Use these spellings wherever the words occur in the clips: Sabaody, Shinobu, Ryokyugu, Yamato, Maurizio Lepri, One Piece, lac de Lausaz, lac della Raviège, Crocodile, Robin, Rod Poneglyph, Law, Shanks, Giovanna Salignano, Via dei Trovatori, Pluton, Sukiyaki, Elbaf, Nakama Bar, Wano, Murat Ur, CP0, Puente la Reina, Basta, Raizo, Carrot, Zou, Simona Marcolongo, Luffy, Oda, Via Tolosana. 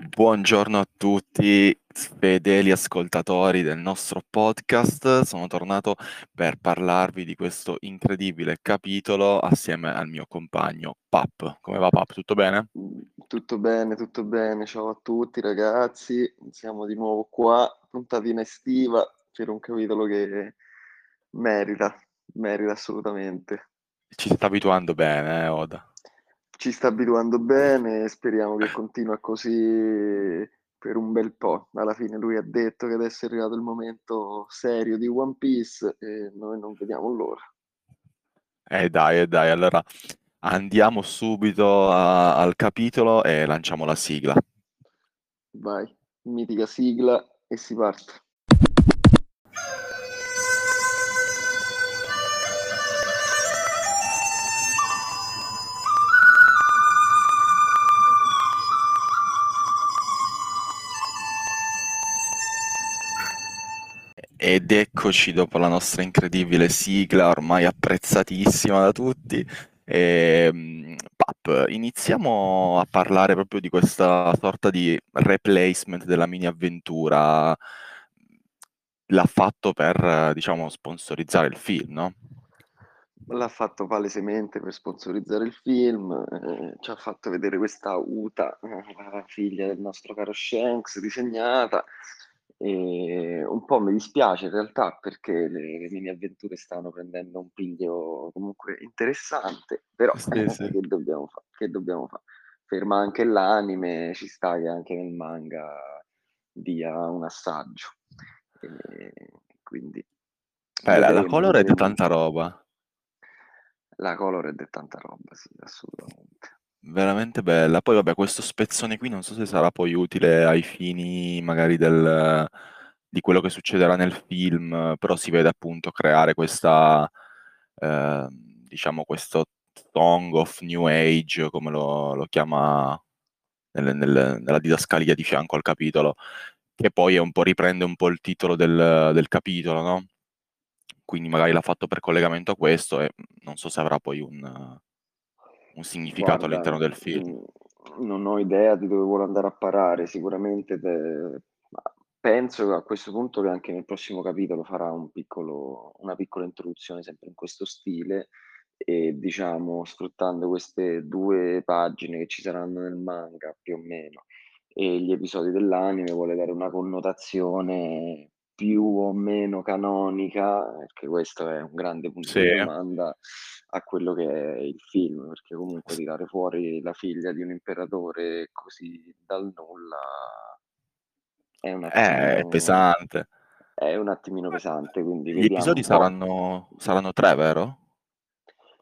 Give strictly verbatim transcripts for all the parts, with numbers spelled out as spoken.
Buongiorno a tutti, fedeli ascoltatori del nostro podcast. Sono tornato per parlarvi di questo incredibile capitolo assieme al mio compagno Pap. Come va Pap? Tutto bene? Tutto bene, tutto bene. Ciao a tutti ragazzi, siamo di nuovo qua, puntatina estiva per un capitolo che merita, merita assolutamente. Ci sta abituando bene, eh, Oda? Ci sta abituando bene, speriamo che continua così per un bel po'. Alla fine lui ha detto che adesso è arrivato il momento serio di One Piece e noi non vediamo l'ora. Eh dai, eh dai, allora andiamo subito a, al capitolo e lanciamo la sigla. Vai, mitica sigla e si parte. Ed eccoci dopo la nostra incredibile sigla, ormai apprezzatissima da tutti. E, pap, iniziamo a parlare proprio di questa sorta di replacement della mini avventura. L'ha fatto per, diciamo, sponsorizzare il film, no? L'ha fatto palesemente per sponsorizzare il film, eh, ci ha fatto vedere questa Uta, la figlia del nostro caro Shanks, disegnata. E un po' mi dispiace in realtà perché le, le mini avventure stanno prendendo un piglio comunque interessante, però sì, eh, sì. Che dobbiamo fare? Che dobbiamo fare? Ferma anche l'anime, ci sta che anche nel manga dia un assaggio. E quindi eh, la, la color è di tanta roba. La color è di tanta roba, sì, assolutamente. Veramente bella. Poi vabbè, questo spezzone qui non so se sarà poi utile ai fini magari del, di quello che succederà nel film, però si vede appunto creare questa, eh, diciamo, questo Song of New Age, come lo, lo chiama nel, nel, nella didascalia di fianco al capitolo, che poi è un po' riprende un po' il titolo del, del capitolo, no? Quindi magari l'ha fatto per collegamento a questo e non so se avrà poi un... un significato. Guarda, all'interno del film non ho idea di dove vuole andare a parare, sicuramente te... penso a questo punto che anche nel prossimo capitolo farà un piccolo, una piccola introduzione sempre in questo stile e diciamo sfruttando queste due pagine che ci saranno nel manga più o meno e gli episodi dell'anime vuole dare una connotazione più o meno canonica, perché questo è un grande punto sì. di domanda a quello che è il film, perché comunque tirare fuori la figlia di un imperatore così dal nulla è un attimino, è pesante. È un attimino pesante, quindi gli episodi saranno, saranno tre, vero?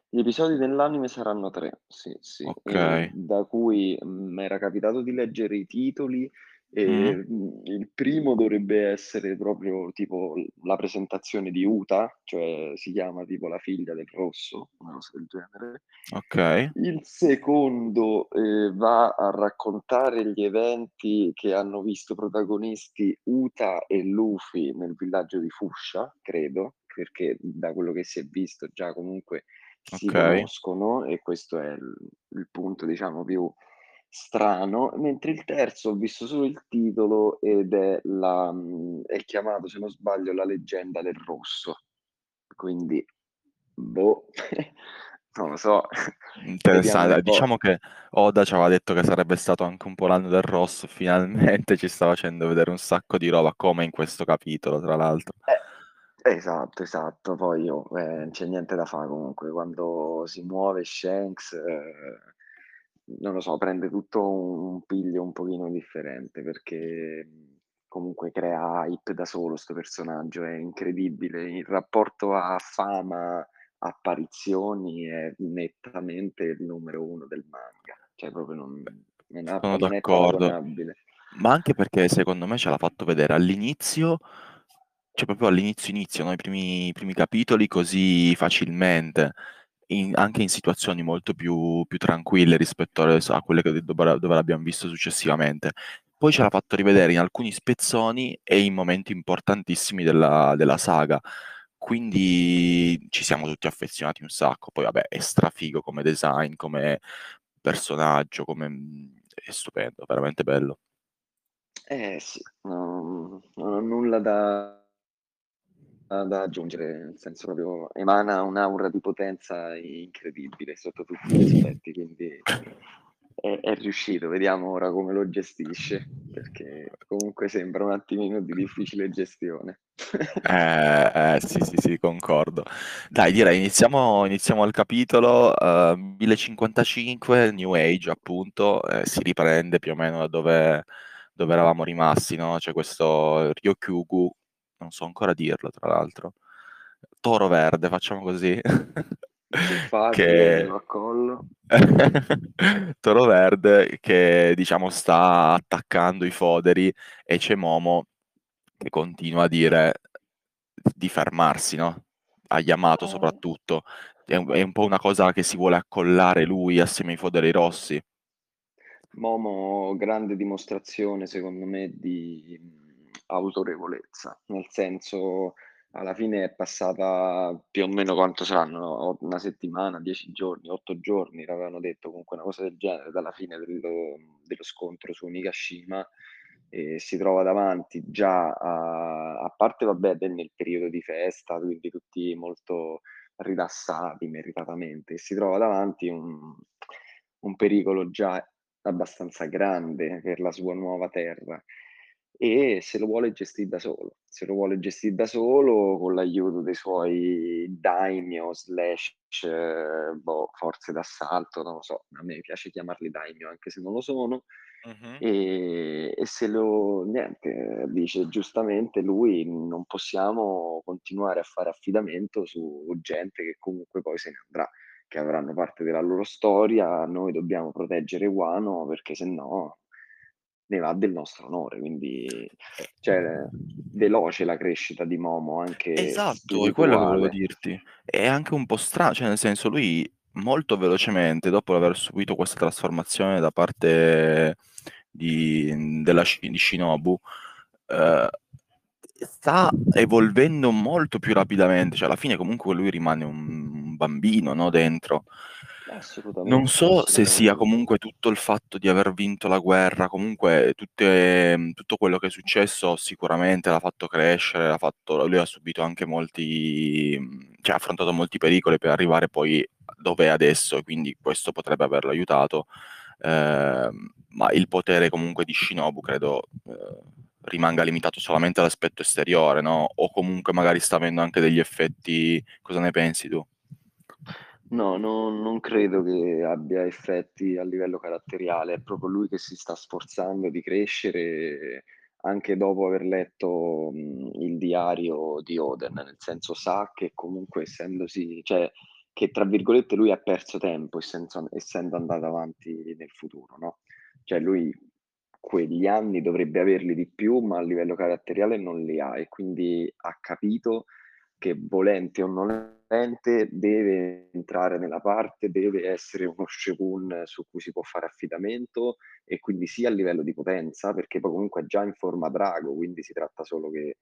Gli episodi dell'anime saranno tre, sì, sì. Okay. Da cui mi era capitato di leggere i titoli. E mm. il primo dovrebbe essere proprio tipo la presentazione di Uta, cioè si chiama tipo la figlia del rosso, una cosa del genere. Okay. Il secondo eh, va a raccontare gli eventi che hanno visto protagonisti Uta e Luffy nel villaggio di Fushia, credo, perché da quello che si è visto già comunque si okay. conoscono e questo è il, il punto diciamo più strano, mentre il terzo ho visto solo il titolo ed è, la, è chiamato, se non sbaglio, La leggenda del rosso, quindi boh, non lo so. Interessante, diciamo che Oda ci aveva detto che sarebbe stato anche un po' l'anno del rosso, finalmente ci sta facendo vedere un sacco di roba, come in questo capitolo tra l'altro. Eh. Esatto, esatto, poi io, eh, non c'è niente da fare comunque, quando si muove Shanks... Eh... non lo so, prende tutto un piglio un pochino differente perché comunque crea hype da solo sto personaggio, è incredibile, il rapporto a fama, apparizioni è nettamente il numero uno del manga, cioè proprio non, non, ha, non è paragonabile. Ma anche perché secondo me ce l'ha fatto vedere all'inizio, cioè proprio all'inizio inizio, no? I primi, i primi capitoli così facilmente. In, anche in situazioni molto più, più tranquille rispetto a, a quelle che dove, dove l'abbiamo visto successivamente. Poi ce l'ha fatto rivedere in alcuni spezzoni e in momenti importantissimi della, della saga, quindi ci siamo tutti affezionati un sacco. Poi vabbè, è strafigo come design, come personaggio, come... è stupendo, veramente bello. Eh sì, no, non ho nulla da, da aggiungere, nel senso proprio emana un'aura di potenza incredibile sotto tutti gli aspetti, quindi è, è riuscito, vediamo ora come lo gestisce, perché comunque sembra un attimino di difficile gestione. eh, eh sì sì sì, concordo. Dai, direi iniziamo, iniziamo il capitolo. uh, mille e cinquantacinque, New Age appunto, eh, si riprende più o meno da dove, dove eravamo rimasti, no? C'è questo Ryokyugu, non so ancora dirlo tra l'altro, toro verde, facciamo così. Che... toro verde che diciamo sta attaccando i foderi, e c'è Momo che continua a dire di fermarsi, no? A Yamato oh. soprattutto è un, è un po' una cosa che si vuole accollare lui assieme ai foderi rossi. Momo, grande dimostrazione secondo me di autorevolezza, nel senso, alla fine è passata più o meno quanto saranno, una settimana, dieci giorni, otto giorni, l'avevano detto, comunque una cosa del genere, dalla fine dello, dello scontro su Onigashima, e si trova davanti già, a, a parte vabbè nel periodo di festa, quindi tutti molto rilassati meritatamente, e si trova davanti un, un pericolo già abbastanza grande per la sua nuova terra, e se lo vuole gestire da solo, se lo vuole gestire da solo con l'aiuto dei suoi daimyo slash eh, boh, forze d'assalto, non lo so, a me piace chiamarli daimyo anche se non lo sono, uh-huh. e, e se lo, niente, dice giustamente lui, non possiamo continuare a fare affidamento su gente che comunque poi se ne andrà, che avranno parte della loro storia, noi dobbiamo proteggere Wano perché se no ne va del nostro onore, quindi cioè, veloce la crescita di Momo anche. Esatto, è quello che volevo dirti. È anche un po' strano, cioè nel senso, lui molto velocemente, dopo aver subito questa trasformazione da parte di, della, di Shinobu, eh, sta evolvendo molto più rapidamente, cioè alla fine comunque lui rimane un bambino, no, dentro. Assolutamente, non so assolutamente. Se sia comunque tutto il fatto di aver vinto la guerra, comunque tutte, tutto quello che è successo sicuramente l'ha fatto crescere, l'ha fatto, lui ha subito anche molti, cioè ha affrontato molti pericoli per arrivare poi dove è adesso, quindi questo potrebbe averlo aiutato, eh, ma il potere comunque di Shinobu credo eh, rimanga limitato solamente all'aspetto esteriore, no? O comunque magari sta avendo anche degli effetti, cosa ne pensi tu? No, no, non credo che abbia effetti a livello caratteriale, è proprio lui che si sta sforzando di crescere anche dopo aver letto mh, il diario di Oden, nel senso sa che comunque essendosi, cioè che tra virgolette lui ha perso tempo essendo, essendo andato avanti nel futuro, no? Cioè lui quegli anni dovrebbe averli di più, ma a livello caratteriale non li ha, e quindi ha capito che volente o non deve entrare nella parte, deve essere uno shogun su cui si può fare affidamento, e quindi sia a livello di potenza, perché poi comunque è già in forma drago, quindi si tratta solo che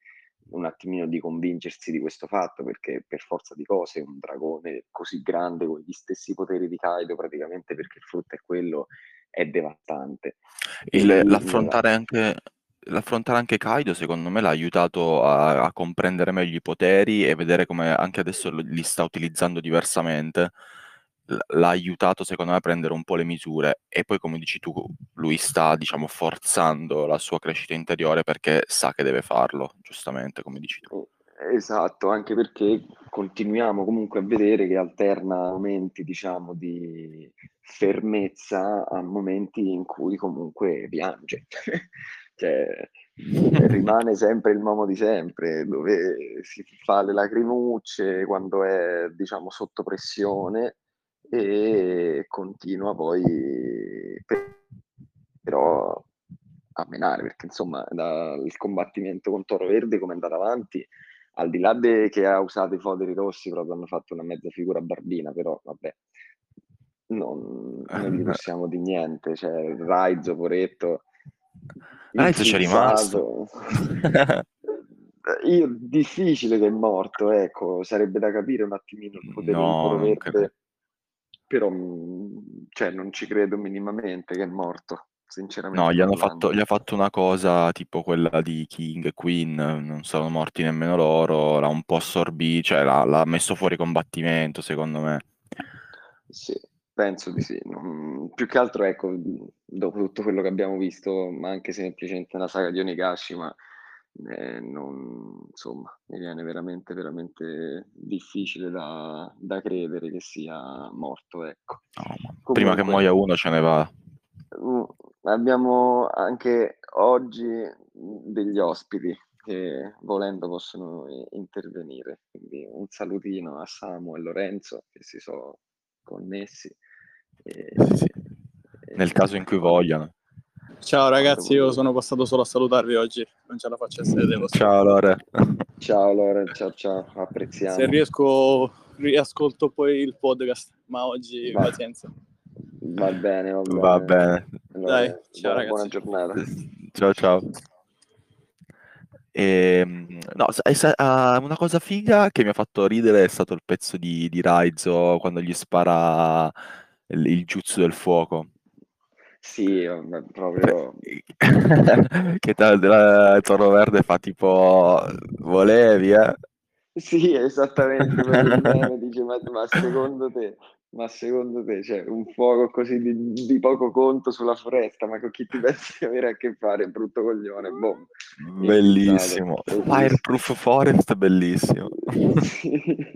un attimino di convincersi di questo fatto, perché per forza di cose un dragone così grande con gli stessi poteri di Kaido praticamente, perché il frutto è quello, è devastante. Il, e l'affrontare la... anche... L'affrontare anche Kaido secondo me l'ha aiutato a, a comprendere meglio i poteri e vedere come anche adesso li sta utilizzando diversamente, l'ha aiutato secondo me a prendere un po' le misure, e poi come dici tu lui sta diciamo forzando la sua crescita interiore perché sa che deve farlo, giustamente come dici tu. Esatto, anche perché continuiamo comunque a vedere che alterna momenti diciamo di fermezza a momenti in cui comunque piange. Cioè, rimane sempre il Momo di sempre, dove si fa le lacrimucce quando è diciamo sotto pressione, e continua poi però a menare, perché insomma dal combattimento con Toro Verde come è andato avanti, al di là de- che ha usato i foderi rossi proprio, hanno fatto una mezza figura barbina, però vabbè non, non gli possiamo di niente, cioè Raizo poretto, Raizo c'è rimasto. Io difficile che è morto, ecco, sarebbe da capire un attimino il potere, no, verde, però cioè, non ci credo minimamente che è morto. sinceramente. No, gli hanno parlando. fatto, gli ha fatto una cosa tipo quella di King e Queen, non sono morti nemmeno loro, l'ha un po' assorbito, cioè l'ha, l'ha messo fuori combattimento, secondo me. Sì, penso di sì. Non, più che altro, ecco, dopo tutto quello che abbiamo visto, ma anche semplicemente la saga di Onigashima, eh, non, insomma, mi viene veramente, veramente difficile da, da credere che sia morto, ecco. No, comunque, prima che muoia uno ce ne va. Abbiamo anche oggi degli ospiti che volendo possono intervenire, quindi un salutino a Samu e Lorenzo che si sono connessi e, sì, sì. E... nel caso in cui vogliano. Ciao ragazzi, io sono passato solo a salutarvi oggi, non ce la faccio essere devo. Ciao Lore. Ciao Lore, ciao ciao, apprezziamo. Se riesco riascolto poi il podcast, ma oggi va. Pazienza. Va bene, va bene. Va bene. Allora, dai, ciao, buona, buona giornata. Ciao, ciao. E, no, una cosa figa che mi ha fatto ridere è stato il pezzo di, di Raizo quando gli spara il, il jutsu del fuoco. Sì, proprio... che tal della Toro Verde fa tipo... volevi, eh? Sì, esattamente. Dice, ma, ma secondo te... ma secondo te c'è cioè, un fuoco così di, di poco conto sulla foresta, ma con chi ti pensi di avere a che fare, brutto coglione, boh. Bellissimo, fireproof forest, bellissimo. Sì.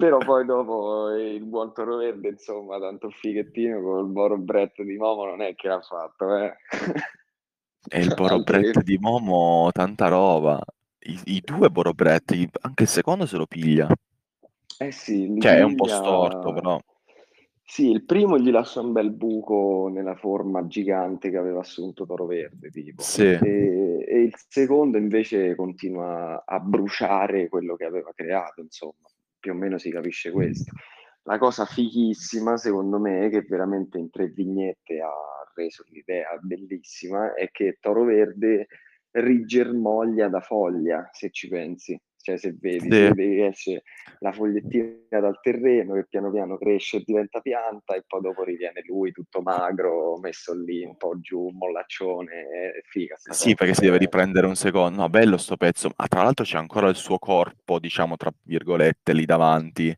Però poi dopo il buon Toro Verde, insomma, tanto fighettino, con il Boro Bretto di Momo non è che l'ha fatto, eh. E il Boro Bretto di Momo, tanta roba. I, i due Boro Bretti, anche il secondo se lo piglia. Eh sì, cioè è un po' storto però. Sì, il primo gli lascia un bel buco nella forma gigante che aveva assunto Toro Verde, tipo. Sì. E, e il secondo invece continua a bruciare quello che aveva creato, insomma, più o meno si capisce questo. La cosa fighissima, secondo me, che veramente in tre vignette ha reso l'idea bellissima, è che Toro Verde rigermoglia da foglia, se ci pensi. Cioè se vedi, sì. Se vedi che esce la fogliettina dal terreno che piano piano cresce e diventa pianta e poi dopo riviene lui tutto magro, messo lì un po' giù, mollaccione, figa. Sì, perché si deve riprendere un secondo. No, bello sto pezzo, ma tra l'altro c'è ancora il suo corpo, diciamo tra virgolette, lì davanti,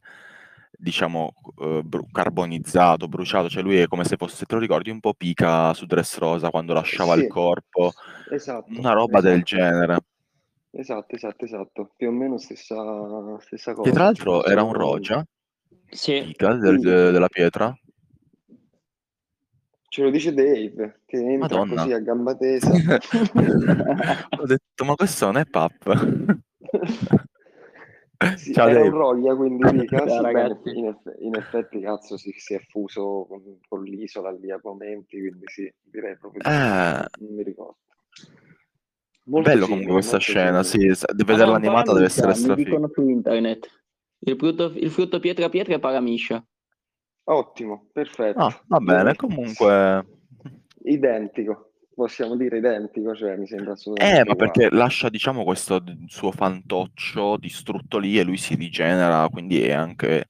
diciamo eh, bru- carbonizzato, bruciato, cioè lui è come se fosse, te lo ricordi, un po' Pica su Dressrosa quando lasciava sì. Il corpo, esatto, una roba esatto. Del genere. Esatto, esatto, esatto. Più o meno stessa, stessa cosa. Che tra l'altro era un Roja. Sì. Pica del, de, della pietra. Ce lo dice Dave, che entra Madonna. Così a gamba tesa. Ho detto, ma questo non è pap. Sì, ciao, era Dave. Un Roja, quindi Pica. Sì, ragazzi. In, eff- in effetti, cazzo, si, si è fuso con, con l'isola lì a momenti, quindi sì, direi proprio eh. Non mi ricordo. Molto bello figo, comunque questa scena, sì, vederla animata deve essere strafigo. Mi dicono su internet, il frutto, il frutto pietra pietra è paramiscia. Ottimo, perfetto. Ah, va bene, comunque... Identico, possiamo dire identico, cioè mi sembra assolutamente... Eh, ma uguale. Perché lascia, diciamo, questo suo fantoccio distrutto lì e lui si rigenera, quindi è anche,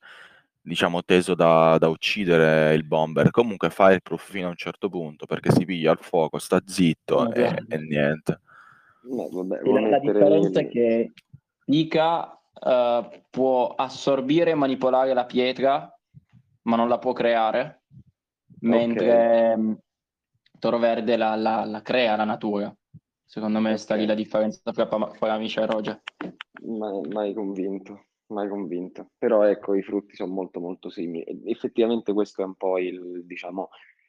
diciamo, teso da, da uccidere il bomber. Comunque fa il proof fino a un certo punto, perché si piglia al fuoco, sta zitto oh, e, e niente. No, vabbè, la, la differenza in... è che Pica uh, può assorbire e manipolare la pietra, ma non la può creare, mentre okay. Toro Verde la, la, la crea la natura. Secondo me okay. Sta lì la differenza tra Paramiscia e Roja. Mai, mai convinto, mai convinto. Però ecco, i frutti sono molto molto simili. Effettivamente questo è un po' il, diciamo...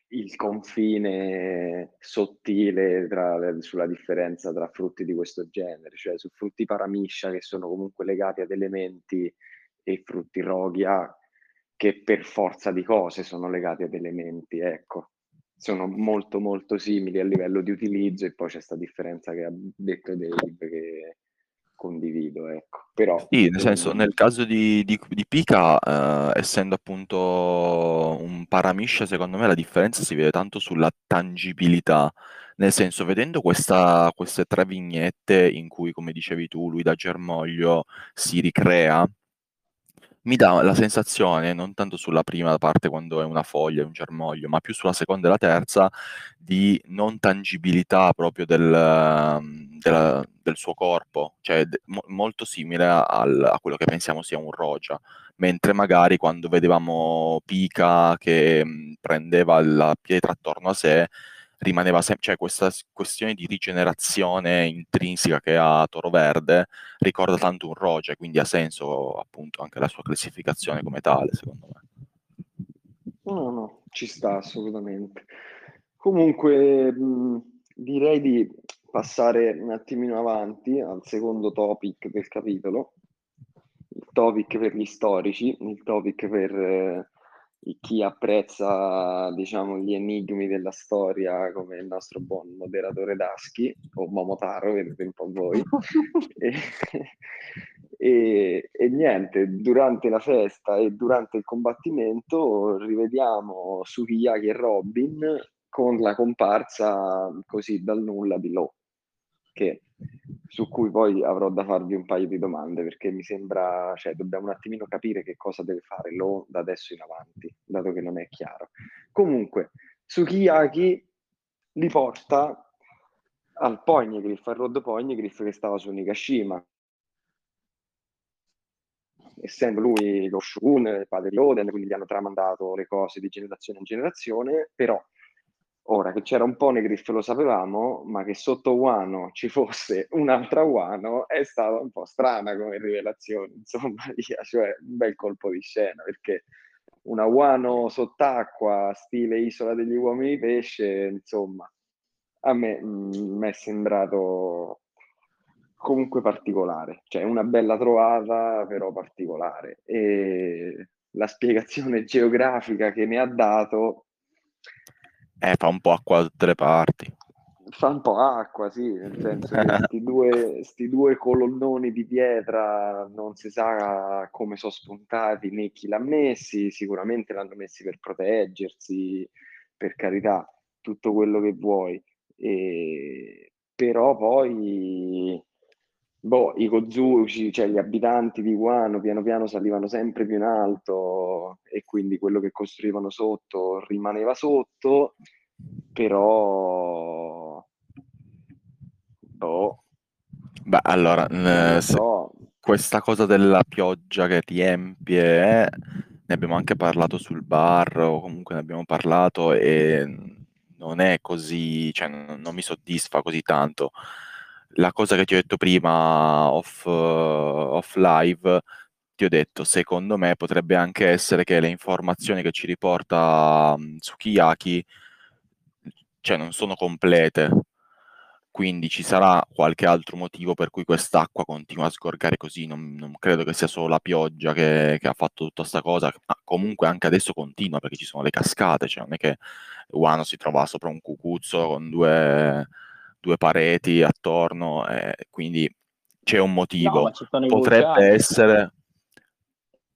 il confine sottile tra, sulla differenza tra frutti di questo genere, cioè su frutti paramiscia che sono comunque legati ad elementi e frutti roghia che per forza di cose sono legati ad elementi, ecco. Sono molto molto simili a livello di utilizzo e poi c'è questa differenza che ha detto Dave che condivido, ecco. Però sì, nel senso, nel caso di, di, di Pica, eh, essendo appunto un paramiscia, secondo me la differenza si vede tanto sulla tangibilità, nel senso, vedendo questa, queste tre vignette in cui, come dicevi tu, lui da germoglio si ricrea, Mi dà la sensazione, non tanto sulla prima parte quando è una foglia, è un germoglio, ma più sulla seconda e la terza, di non tangibilità proprio del, del, del suo corpo, cioè mo- molto simile al, a quello che pensiamo sia un Roja, mentre magari quando vedevamo Pica che mh, prendeva la pietra attorno a sé, rimaneva sempre, cioè questa questione di rigenerazione intrinseca che ha Toro Verde ricorda tanto un Roja, quindi ha senso appunto anche la sua classificazione come tale, secondo me. No, no, ci sta assolutamente. Comunque mh, direi di passare un attimino avanti al secondo topic del capitolo, il topic per gli storici, il topic per... Eh, chi apprezza, diciamo, gli enigmi della storia, come il nostro buon moderatore Daschi o Momotaro, vedete un po' voi. e, e, e niente, durante la festa e durante il combattimento rivediamo Sukiyaki e Robin con la comparsa così dal nulla di Law, che su cui poi avrò da farvi un paio di domande, perché mi sembra, cioè, dobbiamo un attimino capire che cosa deve fare Law da adesso in avanti, dato che non è chiaro. Comunque, Sukiyaki li porta al Poneglyph, al Rod Poneglyph che stava su Onigashima. Essendo lui lo Shun, il padre di Oden, quindi gli hanno tramandato le cose di generazione in generazione, però... Ora, che c'era un Poneglyph lo sapevamo, ma che sotto Wano ci fosse un'altra Wano è stata un po' strana come rivelazione, insomma, via, cioè un bel colpo di scena, perché una Wano sott'acqua, stile Isola degli Uomini Pesce, insomma, a me mh, è sembrato comunque particolare, cioè una bella trovata, però particolare. E la spiegazione geografica che ne ha dato... Eh, fa un po' acqua da tutte le parti. Fa un po' acqua, sì, nel senso che sti due, sti due colonnoni di pietra non si sa come sono spuntati né chi l'ha messi, sicuramente l'hanno messi per proteggersi, per carità, tutto quello che vuoi. E... Però poi... Boh, i Kozuchi, cioè gli abitanti di Wano, piano piano salivano sempre più in alto e quindi quello che costruivano sotto rimaneva sotto, però... Boh. Beh, allora, eh, se so. Questa cosa della pioggia che riempie, eh, ne abbiamo anche parlato sul bar, o comunque ne abbiamo parlato, e non è così, cioè non, non mi soddisfa così tanto. La cosa che ti ho detto prima off, uh, off live, ti ho detto, secondo me potrebbe anche essere che le informazioni che ci riporta um, Sukiyaki, cioè, non sono complete, quindi ci sarà qualche altro motivo per cui quest'acqua continua a sgorgare così, non, non credo che sia solo la pioggia che, che ha fatto tutta sta cosa, ma comunque anche adesso continua perché ci sono le cascate, cioè non è che Wano si trova sopra un cucuzzo con due... due pareti attorno, eh, quindi c'è un motivo. No, potrebbe vulcani. essere...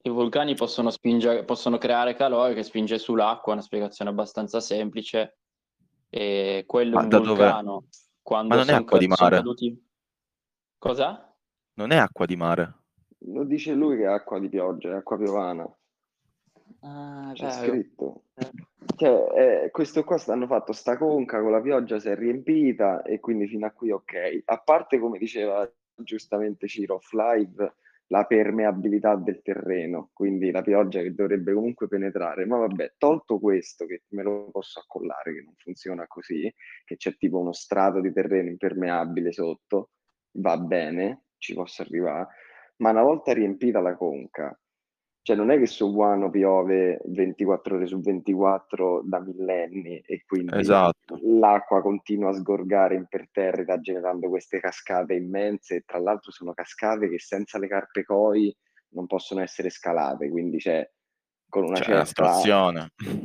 I vulcani possono, spingere, possono creare calore che spinge sull'acqua, una spiegazione abbastanza semplice. E quello ma è un da vulcano. Dove? Quando ma non è acqua di mare. Caduti... Cosa? Non è acqua di mare. Lo dice lui che è acqua di pioggia, è acqua piovana. Ah, c'è cioè, scritto cioè, eh, questo qua hanno fatto sta conca con la pioggia, si è riempita e quindi fino a qui ok, a parte come diceva giustamente Ciro off live, la permeabilità del terreno, quindi la pioggia che dovrebbe comunque penetrare, ma vabbè, tolto questo che me lo posso accollare che non funziona così, che c'è tipo uno strato di terreno impermeabile sotto, va bene, ci posso arrivare, ma una volta riempita la conca, cioè non è che su Wano piove ventiquattro ore su ventiquattro da millenni e quindi esatto. L'acqua continua a sgorgare imperterrita generando queste cascate immense, tra l'altro sono cascate che senza le carpe koi non possono essere scalate, quindi c'è con una c'è certa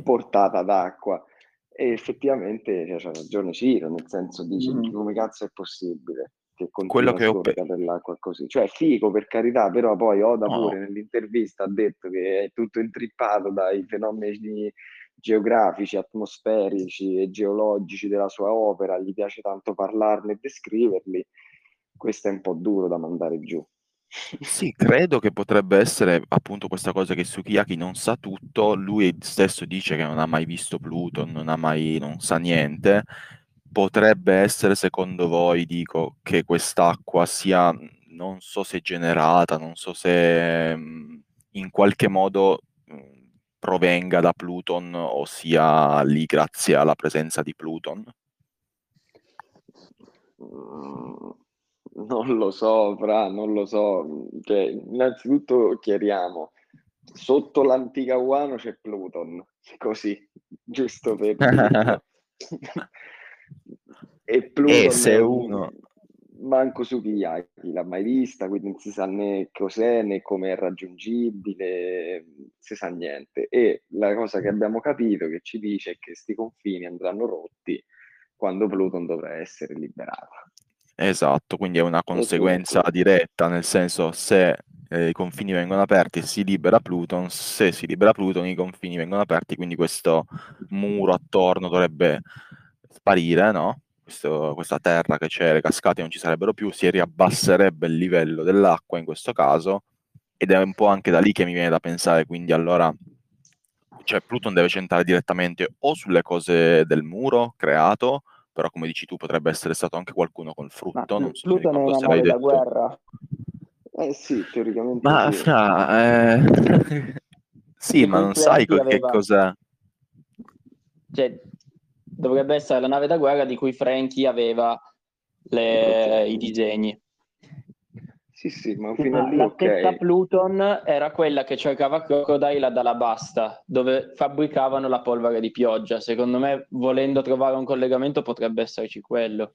portata d'acqua. E effettivamente c'è cioè, ragione Ciro, nel senso dice mm. come cazzo è possibile? Che quello che ho dell'acqua così, cioè figo per carità, però poi Oda no. pure nell'intervista ha detto che è tutto intrippato dai fenomeni geografici, atmosferici e geologici della sua opera, gli piace tanto parlarne e descriverli, questo è un po' duro da mandare giù. Sì, credo che potrebbe essere appunto questa cosa che Sukiyaki non sa tutto, lui stesso dice che non ha mai visto Pluton, non ha mai, non sa niente. Potrebbe essere, secondo voi, dico, che quest'acqua sia, non so se generata, non so se mh, in qualche modo mh, provenga da Pluton o sia lì grazie alla presenza di Pluton? Mm, Non lo so, Fra, non lo so. Cioè, innanzitutto chiariamo, sotto l'antica Wano c'è Pluton, così, giusto per... E Pluton, e se uno... manco Sukiyaki l'ha mai vista, quindi non si sa né cos'è né come è raggiungibile, non si sa niente. E la cosa che abbiamo capito, che ci dice, è che sti confini andranno rotti quando Pluton dovrà essere liberato. Esatto, quindi è una conseguenza diretta, nel senso, se eh, i confini vengono aperti si libera Pluton, se si libera Pluton i confini vengono aperti, quindi questo muro attorno dovrebbe sparire, no? Questo, questa terra che c'è, le cascate non ci sarebbero più, si riabbasserebbe il livello dell'acqua in questo caso, ed è un po' anche da lì che mi viene da pensare, quindi allora, cioè Pluton deve centrare direttamente o sulle cose del muro creato, però come dici tu potrebbe essere stato anche qualcuno col frutto. Ma non so, Pluton è un amore da guerra. Eh sì, teoricamente. Ma sì, fra, eh... sì, ma non sai aveva... che cosa... Cioè, dovrebbe essere la nave da guerra di cui Franky aveva le... i disegni. Sì, sì, ma fino a lì, la okay. Testa Pluton era quella che cercava Crocodile dalla Basta, dove fabbricavano la polvere di pioggia. Secondo me, volendo trovare un collegamento, potrebbe esserci quello.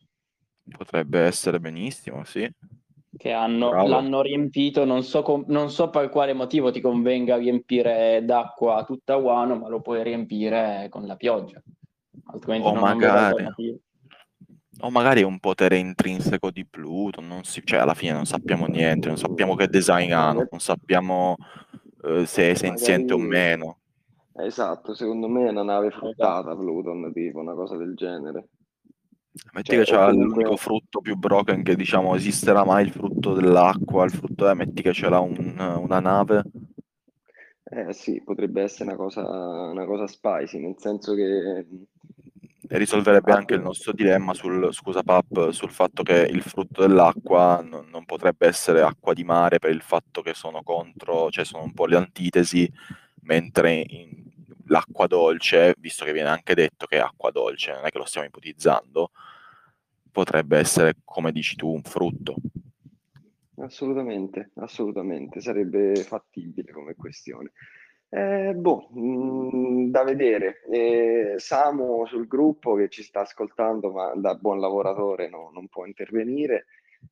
Potrebbe essere benissimo, sì. Che hanno, l'hanno riempito, non so, com- non so per quale motivo ti convenga riempire d'acqua tutta Wano, ma lo puoi riempire con la pioggia. Altrimenti oh, non magari... o magari è un potere intrinseco di Pluton, non si, cioè alla fine non sappiamo niente, non sappiamo che design hanno, non sappiamo eh, se è senziente magari... o meno. Esatto, secondo me è una nave fruttata Pluton, tipo una cosa del genere. Metti cioè, che c'ha comunque... l'unico frutto più broken che diciamo esisterà mai, il frutto dell'acqua, il frutto eh, metti che ce l'ha un, una nave. Eh sì, potrebbe essere una cosa, una cosa spicy, nel senso che... E risolverebbe anche il nostro dilemma sul, scusa Pap, sul fatto che il frutto dell'acqua non, non potrebbe essere acqua di mare per il fatto che sono contro, cioè sono un po' le antitesi, mentre in, l'acqua dolce, visto che viene anche detto che è acqua dolce, non è che lo stiamo ipotizzando, potrebbe essere, come dici tu, un frutto. Assolutamente, assolutamente, sarebbe fattibile come questione. Eh, boh, mh, da vedere. Eh, Samu sul gruppo che ci sta ascoltando, ma da buon lavoratore no, non può intervenire.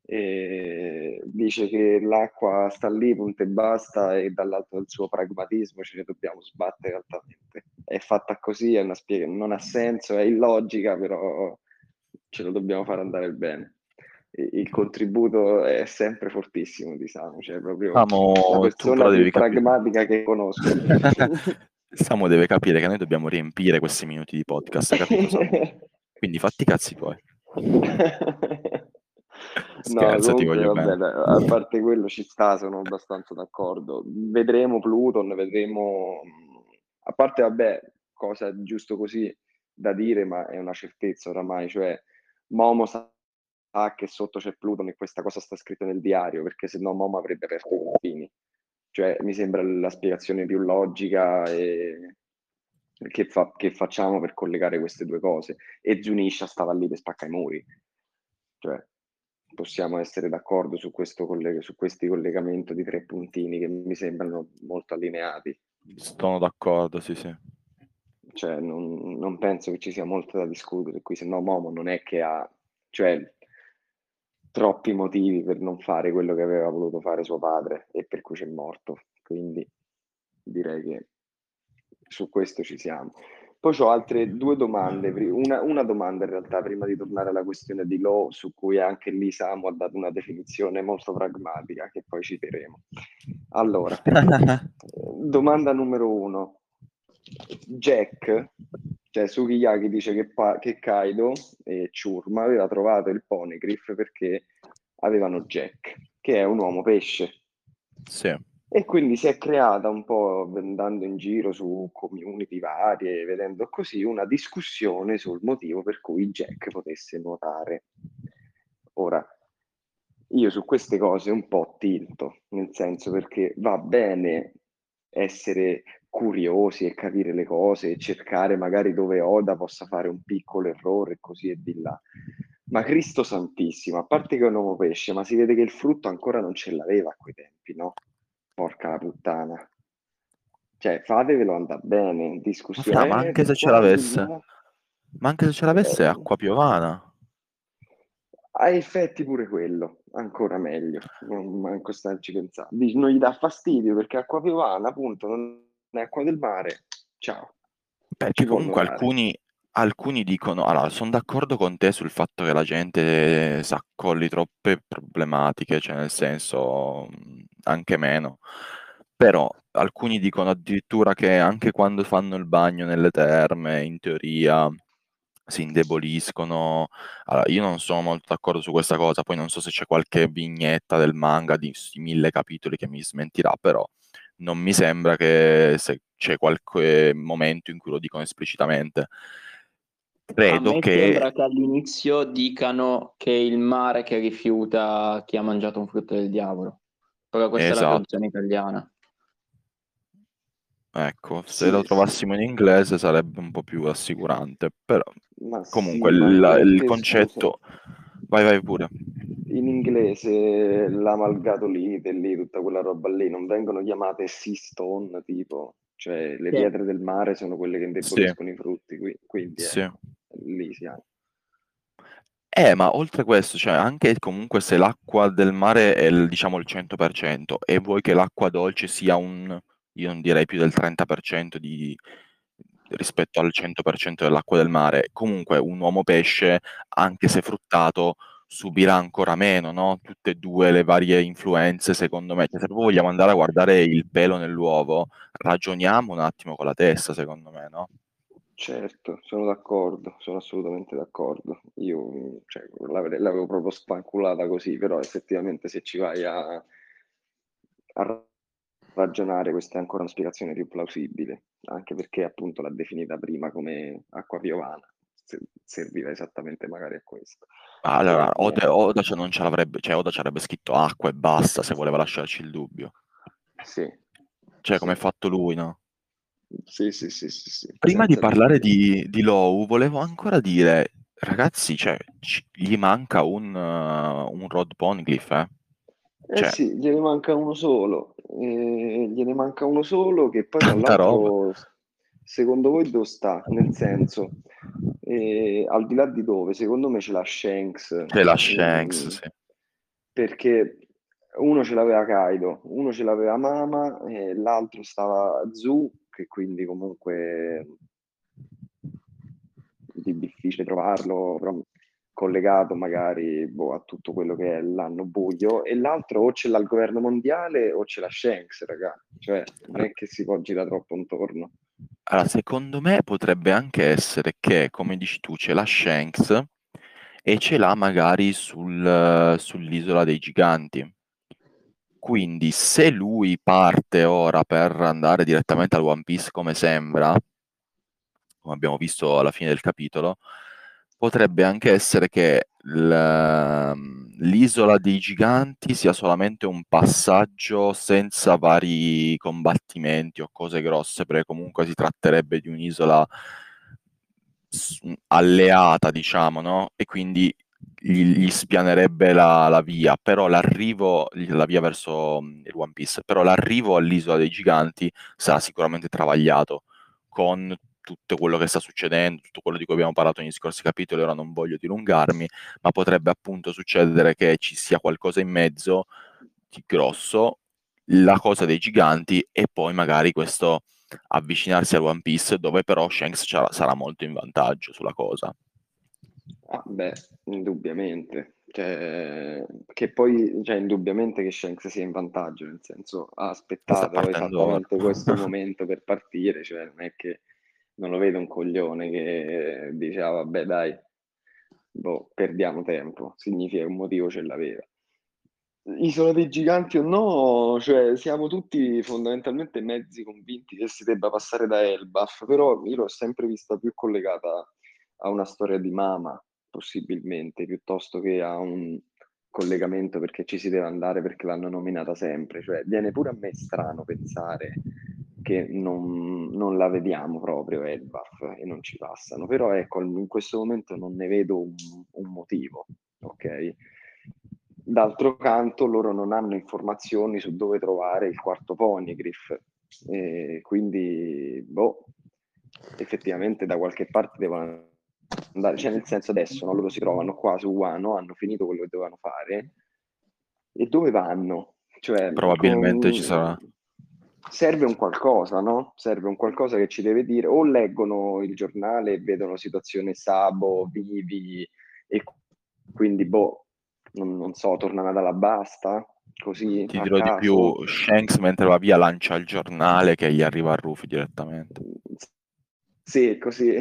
Eh, dice che l'acqua sta lì, punto e basta, e dall'alto del suo pragmatismo ce ne dobbiamo sbattere altamente. È fatta così, è una spiega, non ha senso, è illogica, però ce lo dobbiamo far andare bene. Il contributo è sempre fortissimo di Samu, cioè proprio Samu, la persona più pragmatica capire. Che conosco. Samu deve capire che noi dobbiamo riempire questi minuti di podcast, capito, Samu? Quindi fatti i cazzi tuoi. Scherzo, no, ti voglio vabbè, bene. A parte quello ci sta, sono abbastanza d'accordo. Vedremo Pluton, vedremo... A parte, vabbè, cosa giusto così da dire, ma è una certezza oramai, cioè Momo sa Ah, che sotto c'è Pluton e questa cosa sta scritta nel diario, perché se no Momo avrebbe aperto i confini. Cioè, mi sembra la spiegazione più logica e... che, fa... che facciamo per collegare queste due cose. E Zunisha stava lì per spaccare i muri. Cioè, possiamo essere d'accordo su, questo collega... su questi collegamenti di tre puntini che mi sembrano molto allineati. Sono d'accordo, sì, sì. Cioè, non, non penso che ci sia molto da discutere qui, se no Momo non è che ha... Cioè, troppi motivi per non fare quello che aveva voluto fare suo padre e per cui c'è morto, quindi direi che su questo ci siamo. Poi ho altre due domande, una, una domanda in realtà prima di tornare alla questione di Law, su cui anche lì Samu ha dato una definizione molto pragmatica che poi citeremo. Allora, domanda numero uno, Jack, cioè Sukiyaki dice che, pa- che Kaido e Churma aveva trovato il Poneglyph perché avevano Jack, che è un uomo pesce. Sì. E quindi si è creata un po', andando in giro su community varie, vedendo così, una discussione sul motivo per cui Jack potesse nuotare. Ora, io su queste cose un po' tilto, nel senso, perché va bene essere curiosi e capire le cose e cercare magari dove Oda possa fare un piccolo errore, così e di là. Ma Cristo Santissimo, a parte che è un uomo pesce, ma si vede che il frutto ancora non ce l'aveva a quei tempi, no? Porca la puttana. Cioè, fatevelo andare bene, discussione. Ma, fia, ma anche se ce l'avesse, di... ma anche se ce l'avesse è acqua piovana. A effetti pure quello, ancora meglio, non manco starci pensando. Non gli dà fastidio perché acqua piovana, appunto, non è acqua del mare. Ciao. Beh, ci comunque alcuni... Alcuni dicono, allora, sono d'accordo con te sul fatto che la gente si accolli troppe problematiche, cioè nel senso, anche meno. Però alcuni dicono addirittura che anche quando fanno il bagno nelle terme, in teoria, si indeboliscono. Allora, io non sono molto d'accordo su questa cosa, poi non so se c'è qualche vignetta del manga di mille capitoli che mi smentirà, però non mi sembra che se c'è qualche momento in cui lo dicono esplicitamente. Credo a me che... sembra che all'inizio dicano che è il mare che rifiuta chi ha mangiato un frutto del diavolo, però questa esatto. È la traduzione italiana. Ecco, se sì, lo trovassimo sì. In inglese sarebbe un po' più rassicurante, però ma comunque sì, il, il concetto... Vai, vai pure. In inglese l'amalgatolite lì, tutta quella roba lì, non vengono chiamate sea stone, tipo... Cioè le sì. Pietre del mare sono quelle che indeboliscono sì. I frutti, qui, quindi sì. eh, lì siamo. Eh, ma oltre a questo, cioè anche comunque se l'acqua del mare è il, diciamo il cento per cento e vuoi che l'acqua dolce sia un, io non direi più del trenta per cento di, rispetto al cento per cento dell'acqua del mare, comunque un uomo pesce, anche se fruttato, subirà ancora meno, no? Tutte e due le varie influenze, secondo me. Se proprio vogliamo andare a guardare il pelo nell'uovo, ragioniamo un attimo con la testa, secondo me, no? Certo, sono d'accordo, sono assolutamente d'accordo. Io cioè, l'avevo proprio spanculata così, però effettivamente se ci vai a, a ragionare, questa è ancora una spiegazione più plausibile, anche perché appunto l'ha definita prima come acqua piovana. Serviva esattamente magari a questo. Allora, Oda, Oda cioè non ce l'avrebbe, cioè Oda ci avrebbe scritto acqua e basta se voleva lasciarci il dubbio. Sì. Cioè, sì. Come ha fatto lui, no? Sì, sì, sì, sì, sì. Prima senza di parlare di, di Law, volevo ancora dire, ragazzi, cioè, c- gli manca un, uh, un Rod Poneglyph, eh? Eh cioè, sì, gliene manca uno solo. Eh, gliene manca uno solo che poi dall'altro... Secondo voi dove sta? Nel senso, eh, al di là di dove, secondo me ce l'ha Shanks. Ce l'ha Shanks, ehm, sì. Perché uno ce l'aveva Kaido, uno ce l'aveva Mama, eh, l'altro stava Zou, che quindi comunque è difficile trovarlo, però collegato magari boh, a tutto quello che è l'anno buio, e l'altro o ce l'ha il governo mondiale o ce l'ha Shanks, raga. Cioè, non è che si può girare troppo intorno. Allora, secondo me potrebbe anche essere che, come dici tu, ce l'ha Shanks e ce l'ha magari sul, uh, sull'isola dei giganti. Quindi se lui parte ora per andare direttamente al One Piece, come sembra, come abbiamo visto alla fine del capitolo, potrebbe anche essere che l'isola dei giganti sia solamente un passaggio senza vari combattimenti o cose grosse, perché comunque si tratterebbe di un'isola alleata, diciamo, no? E quindi gli, gli spianerebbe la, la via, però l'arrivo, la via verso il One Piece, però l'arrivo all'isola dei giganti sarà sicuramente travagliato con tutto quello che sta succedendo, tutto quello di cui abbiamo parlato negli scorsi capitoli, ora non voglio dilungarmi, ma potrebbe appunto succedere che ci sia qualcosa in mezzo di grosso, la cosa dei giganti e poi magari questo avvicinarsi al One Piece, dove però Shanks sarà molto in vantaggio sulla cosa. Ah, beh, indubbiamente, che, che poi, cioè indubbiamente che Shanks sia in vantaggio, nel senso ha aspettato esattamente questo momento per partire, cioè non è che non lo vedo un coglione che diceva vabbè dai, boh, perdiamo tempo, significa che un motivo ce l'aveva. Isola dei Giganti o no, cioè siamo tutti fondamentalmente mezzi convinti che si debba passare da Elbaf, però io l'ho sempre vista più collegata a una storia di Mama, possibilmente, piuttosto che a un collegamento perché ci si deve andare perché l'hanno nominata sempre, cioè viene pure a me strano pensare che non, non la vediamo proprio Elbaf e non ci passano, però ecco, in questo momento non ne vedo un, un motivo, ok? D'altro canto loro non hanno informazioni su dove trovare il quarto Poneglyph, eh, quindi boh, effettivamente da qualche parte devono andare, cioè nel senso adesso no, loro si trovano qua su Wano, hanno finito quello che dovevano fare e dove vanno? Cioè, probabilmente con... ci sarà serve un qualcosa, no? Serve un qualcosa che ci deve dire, o leggono il giornale e vedono situazione Sabo, Vivi e quindi boh, Non, non so, tornano dalla Basta, così ti dirò caso. Di più, Shanks mentre va via lancia il giornale che gli arriva a Ruffy direttamente. Sì, così.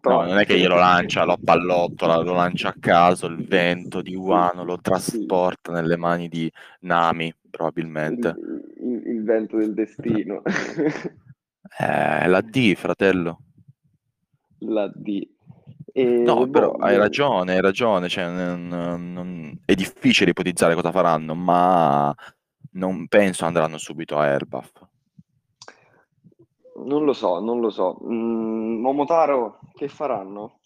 No, non è che glielo lancia, lo pallottola, lo lancia a caso, il vento di Wano lo trasporta sì. nelle mani di Nami, probabilmente. Il, il vento del destino. eh, la D, fratello. La D. E no, però hai ragione, hai ragione, cioè, non, non, è difficile ipotizzare cosa faranno, ma non penso andranno subito a Elbaf. Non lo so, non lo so. Mm, Momotaro, che faranno?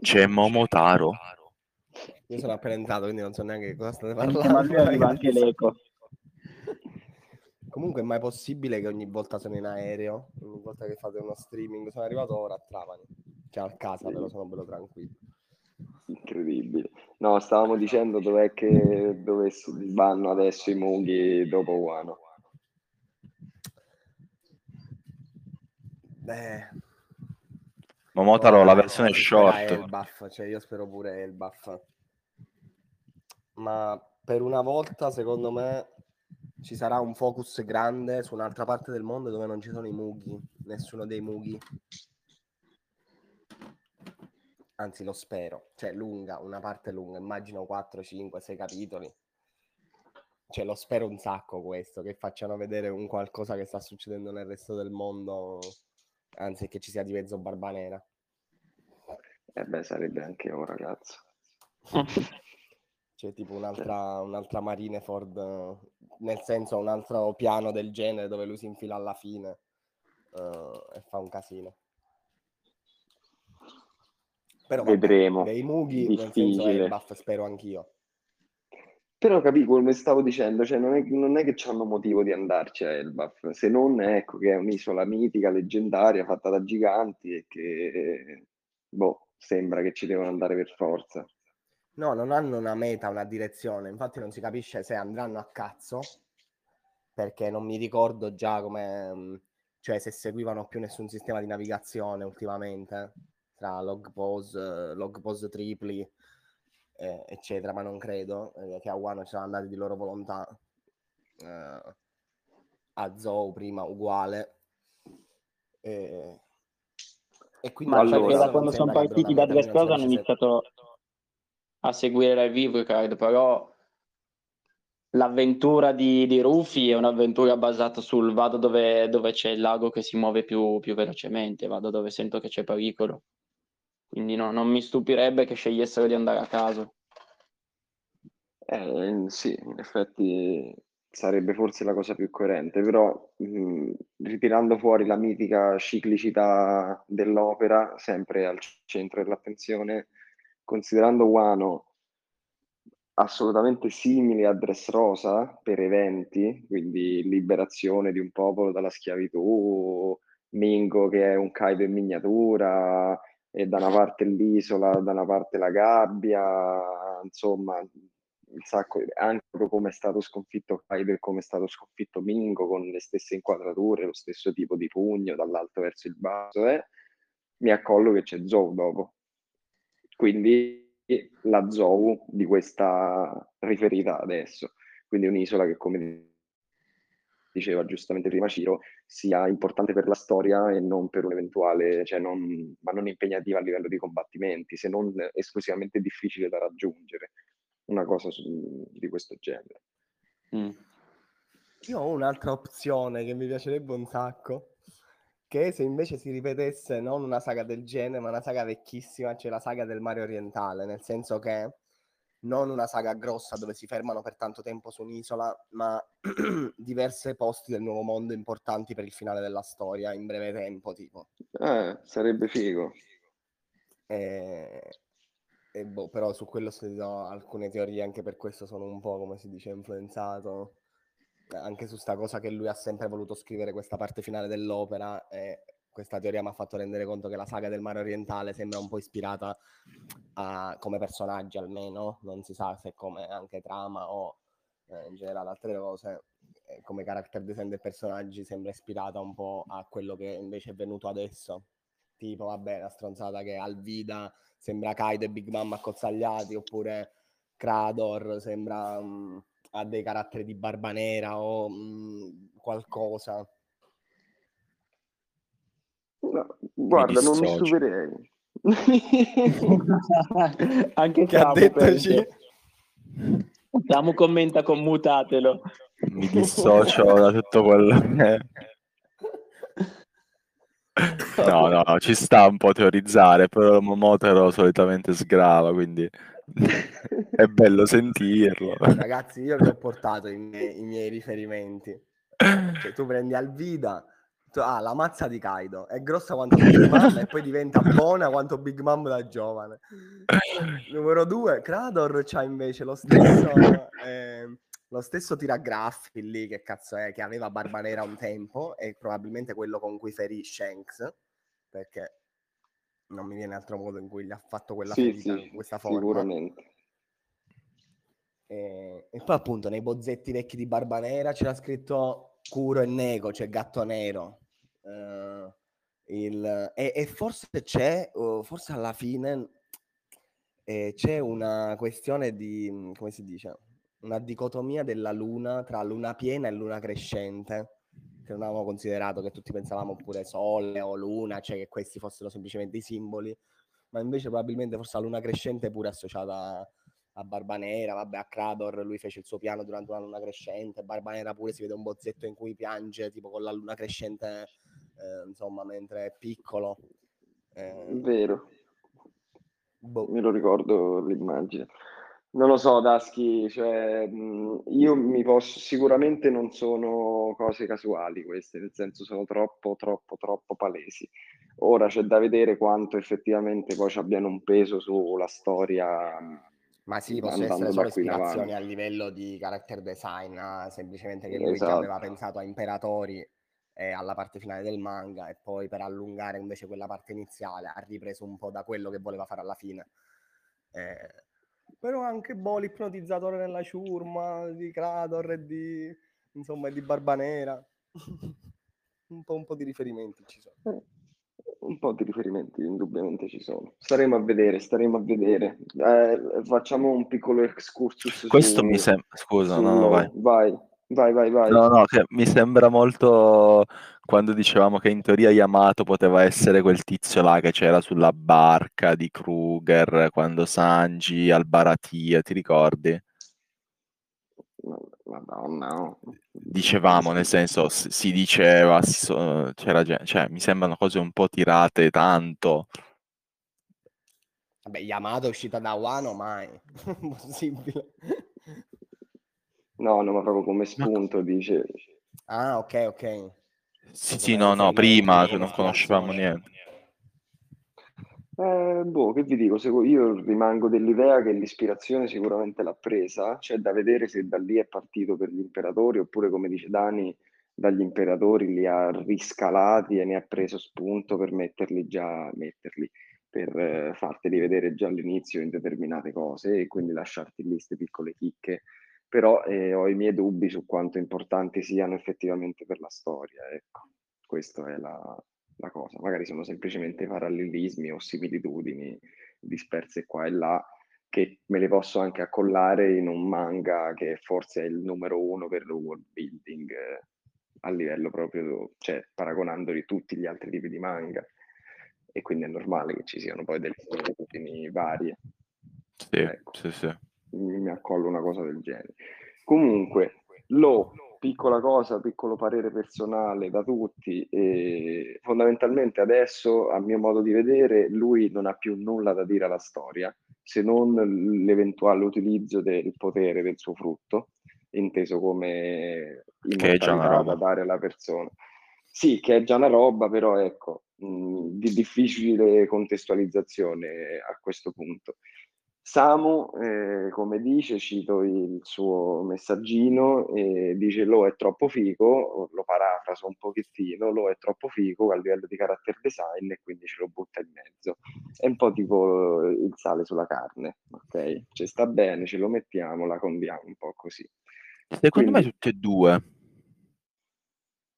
C'è Momotaro? Io sono appena entrato, quindi non so neanche cosa state parlando. Arriva anche l'eco. Comunque è mai possibile che ogni volta sono in aereo, ogni volta che fate uno streaming, sono arrivato ora a Trapani. Cioè a casa, però sono bello tranquillo. Incredibile. No, stavamo dicendo dov'è che dove vanno adesso i Mughi dopo Wano. Beh. Momotaro, no, la versione è short. Elbaf, cioè io spero pure Elbaf. Ma per una volta, secondo me, ci sarà un focus grande su un'altra parte del mondo dove non ci sono i Mughi. Nessuno dei Mughi. Anzi, lo spero. Cioè, lunga, una parte lunga. Immagino quattro, cinque, sei capitoli. Cioè, lo spero un sacco questo, che facciano vedere un qualcosa che sta succedendo nel resto del mondo, anzi, che ci sia di mezzo Barba Nera. Eh beh, sarebbe anche un ragazzo. Cioè, tipo un'altra, un'altra Marineford, nel senso un altro piano del genere, dove lui si infila alla fine uh, e fa un casino. Però vedremo dei Mughi, nel senso, eh, buff, spero anch'io, però capi come stavo dicendo, cioè non è, non è che c'hanno motivo di andarci a Elbaf, se non ecco che è un'isola mitica, leggendaria, fatta da giganti e che boh, sembra che ci devono andare per forza. No, non hanno una meta, una direzione, infatti non si capisce se andranno a cazzo, perché non mi ricordo già come, cioè se seguivano più nessun sistema di navigazione ultimamente tra log pose, log pose tripli, eh, eccetera, ma non credo eh, che a Wano ci sono andati di loro volontà, eh, a Zou prima uguale, eh, e quindi allora, da quando sono partiti da Dressrosa hanno iniziato a seguire dal vivo, credo, però l'avventura di, di Ruffy è un'avventura basata sul vado dove, dove c'è il lago che si muove più, più velocemente, vado dove sento che c'è pericolo. Quindi no, non mi stupirebbe che scegliessero di andare a caso. Eh, sì, in effetti sarebbe forse la cosa più coerente, però mh, ritirando fuori la mitica ciclicità dell'opera, sempre al centro dell'attenzione, considerando Wano assolutamente simile a Dressrosa per eventi, quindi liberazione di un popolo dalla schiavitù, Mingo che è un Kaido in miniatura, e da una parte l'isola, da una parte la gabbia, insomma, il sacco, anche come è stato sconfitto Kaido e come è stato sconfitto Mingo, con le stesse inquadrature, lo stesso tipo di pugno dall'alto verso il basso, eh, mi accollo che c'è Zou dopo. Quindi la Zou di questa riferita adesso, quindi un'isola che, come diceva giustamente prima Ciro, sia importante per la storia e non per un eventuale, cioè non, ma non impegnativa a livello di combattimenti, se non esclusivamente difficile da raggiungere. una cosa su, di questo genere. Mm. Io ho un'altra opzione che mi piacerebbe un sacco, che se invece si ripetesse non una saga del genere, ma una saga vecchissima, cioè la saga del mare orientale, nel senso che non una saga grossa dove si fermano per tanto tempo su un'isola, ma diversi posti del nuovo mondo importanti per il finale della storia in breve tempo, tipo. Eh, sarebbe figo. E... e boh, però su quello ho sentito alcune teorie, anche per questo sono un po', come si dice, influenzato. Anche su sta cosa che lui ha sempre voluto scrivere questa parte finale dell'opera, e questa teoria mi ha fatto rendere conto che la saga del mare orientale sembra un po' ispirata a, come personaggi almeno, non si sa se come anche trama o eh, in generale altre cose, come character design dei personaggi sembra ispirata un po' a quello che invece è venuto adesso. Tipo, vabbè, la stronzata che Alvida sembra Kaido e Big Mom accozzagliati, oppure Crador sembra... Mh, ha dei caratteri di Barba Nera o mh, qualcosa. No, guarda, mi non mi stupirei. Anche che ha dettoci. Samu commenta con mutatelo. Mi dissocio da tutto quello che... No, no, no, ci sta un po' teorizzare, però Momotaro solitamente sgrava, quindi... è bello sentirlo. Ragazzi, io vi ho portato i miei, i miei riferimenti. Cioè, tu prendi Alvida, tu, ah, la mazza di Kaido è grossa quanto Big Mom e poi diventa buona quanto Big Mom da giovane. Numero due, Crador c'ha invece lo stesso eh, lo stesso tiragraffi lì, che cazzo è, che aveva Barba Nera un tempo, e probabilmente quello con cui ferì Shanks, perché non mi viene altro modo in cui gli ha fatto quella sì, ferita, sì, questa forma. Sicuramente. E, e poi appunto nei bozzetti vecchi di Barba Nera c'era scritto Kuro e Nego, cioè Gatto Nero. Uh, il, e, e forse c'è, uh, forse alla fine eh, c'è una questione di, come si dice, una dicotomia della luna tra luna piena e luna crescente, che non avevamo considerato, che tutti pensavamo pure sole o luna, cioè che questi fossero semplicemente i simboli, ma invece probabilmente forse la luna crescente è pure associata a Barba Nera. Vabbè, a Crador lui fece il suo piano durante una luna crescente, Barba Nera pure si vede un bozzetto in cui piange tipo con la luna crescente, eh, insomma, mentre è piccolo. Eh, vero, boh. Me lo ricordo l'immagine. Non lo so, Daschi, cioè, io mi posso, sicuramente non sono cose casuali queste, nel senso sono troppo, troppo, troppo palesi. Ora c'è da vedere quanto effettivamente poi ci abbiano un peso sulla storia. Ma sì, possono essere solo ispirazioni a livello di character design, eh? Semplicemente che lui, esatto, già aveva pensato a Imperatori e alla parte finale del manga, e poi per allungare invece quella parte iniziale ha ripreso un po' da quello che voleva fare alla fine. Eh... Però anche boh, l'ipnotizzatore nella ciurma di Crador e di, insomma, di Barba Nera. un, po', un po' di riferimenti ci sono. Eh, un po' di riferimenti indubbiamente ci sono. Staremo a vedere, staremo a vedere. Eh, facciamo un piccolo excursus. Questo su, mi sembra... Scusa, su... no, no, vai. Vai, vai, vai. vai. No, no, che mi sembra molto... Quando dicevamo che in teoria Yamato poteva essere quel tizio là che c'era sulla barca di Kruger quando Sanji al Baratia, ti ricordi? Madonna, no. Dicevamo, nel senso, si diceva, si so, c'era, cioè, mi sembrano cose un po' tirate tanto. Vabbè, Yamato è uscita da Wano, mai. Impossibile. No, no, ma proprio come spunto, ma... dice. Ah, ok, ok. Sì, sì, no, no, prima non conoscevamo niente. Eh, boh, che vi dico, io rimango dell'idea che l'ispirazione sicuramente l'ha presa, c'è da vedere se da lì è partito per gli imperatori, oppure come dice Dani, dagli imperatori li ha riscalati e ne ha preso spunto per metterli già, metterli, per eh, farteli vedere già all'inizio in determinate cose e quindi lasciarti lì queste piccole chicche. Però eh, ho i miei dubbi su quanto importanti siano effettivamente per la storia, ecco, questa è la, la cosa. Magari sono semplicemente parallelismi o similitudini disperse qua e là, che me le posso anche accollare in un manga che forse è il numero uno per lo world building, eh, a livello proprio, cioè, paragonandoli tutti gli altri tipi di manga, e quindi è normale che ci siano poi delle similitudini varie. Sì, ecco. Sì, sì. Mi al collo una cosa del genere. Comunque, Law, piccola cosa, piccolo parere personale da tutti, e fondamentalmente adesso, a mio modo di vedere, lui non ha più nulla da dire alla storia, se non l'eventuale utilizzo del potere del suo frutto, inteso come immortalità da dare alla persona. Sì, che è già una roba, però ecco, mh, di difficile contestualizzazione a questo punto. Samu, eh, come dice, cito il suo messaggino, eh, dice: Law è troppo figo, lo parafraso un pochettino, Law è troppo figo a livello di character design e quindi ce lo butta in mezzo. È un po' tipo il sale sulla carne, ok? Cioè sta bene, ce lo mettiamo, la condiamo un po' così. Secondo quindi, me tutte e due.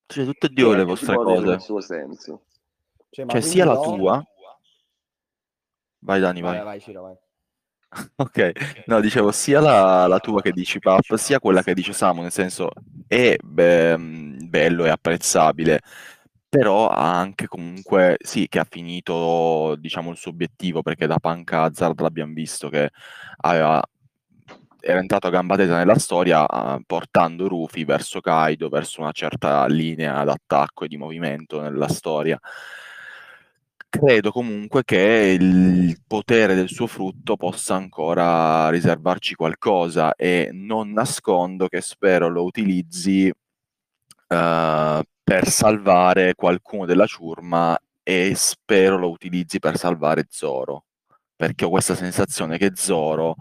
Cioè tutte e due eh, le vostre cose. Nel suo senso. Cioè, cioè sia la no... tua... Vai Dani, vai. Vai, vai, Ciro, vai. Ok, no, dicevo sia la, la tua che dici Pap, sia quella che dice Samu, nel senso è beh, bello e apprezzabile, però ha anche comunque, sì, che ha finito, diciamo, il suo obiettivo, perché da Punk Hazard l'abbiamo visto che aveva, era entrato a gamba tesa nella storia portando Ruffy verso Kaido, verso una certa linea d'attacco e di movimento nella storia. Credo comunque che il potere del suo frutto possa ancora riservarci qualcosa e non nascondo che spero lo utilizzi uh, per salvare qualcuno della ciurma e spero lo utilizzi per salvare Zoro, perché ho questa sensazione che Zoro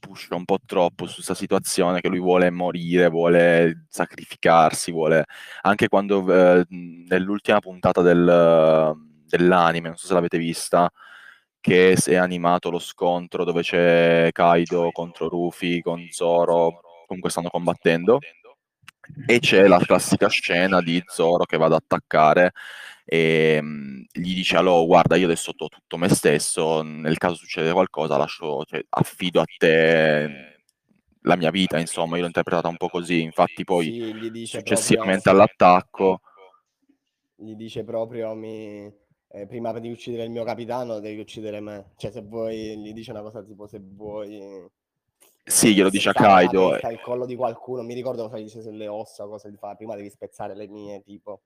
pusha un po' troppo su questa situazione, che lui vuole morire, vuole sacrificarsi, vuole... Anche quando uh, nell'ultima puntata del... Uh, dell'anime, non so se l'avete vista, che è animato lo scontro dove c'è Kaido contro Ruffy, con Zoro, comunque stanno combattendo, e c'è la classica scena di Zoro che va ad attaccare e mh, gli dice a Law: guarda, io adesso ho tutto me stesso, nel caso succede qualcosa lascio, cioè, affido a te la mia vita, insomma, io l'ho interpretata un po' così, infatti poi successivamente all'attacco gli dice proprio mi... Eh, prima di uccidere il mio capitano devi uccidere me, cioè se vuoi, gli dice una cosa tipo se vuoi sì, glielo dice a Kaido eh. il collo di qualcuno, mi ricordo cosa gli dice sulle ossa, cosa gli fa, prima devi spezzare le mie, tipo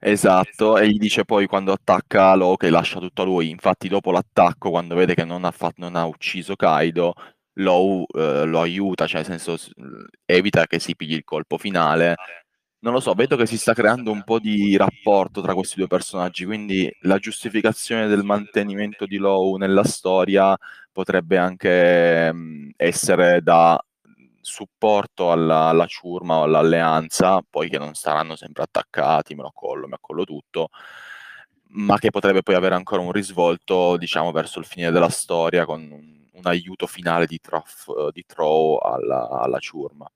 esatto. E gli dice poi quando attacca Law che lascia tutto a lui, infatti dopo l'attacco quando vede che non ha, fatto, non ha ucciso Kaido Law eh, lo aiuta, cioè nel senso evita che si pigli il colpo finale. Non lo so, vedo che si sta creando un po' di rapporto tra questi due personaggi, quindi la giustificazione del mantenimento di Law nella storia potrebbe anche essere da supporto alla, alla ciurma o all'alleanza, poi che non saranno sempre attaccati, me lo collo, me lo collo tutto, ma che potrebbe poi avere ancora un risvolto, diciamo, verso il fine della storia, con un, un aiuto finale di Trow di alla, alla ciurma.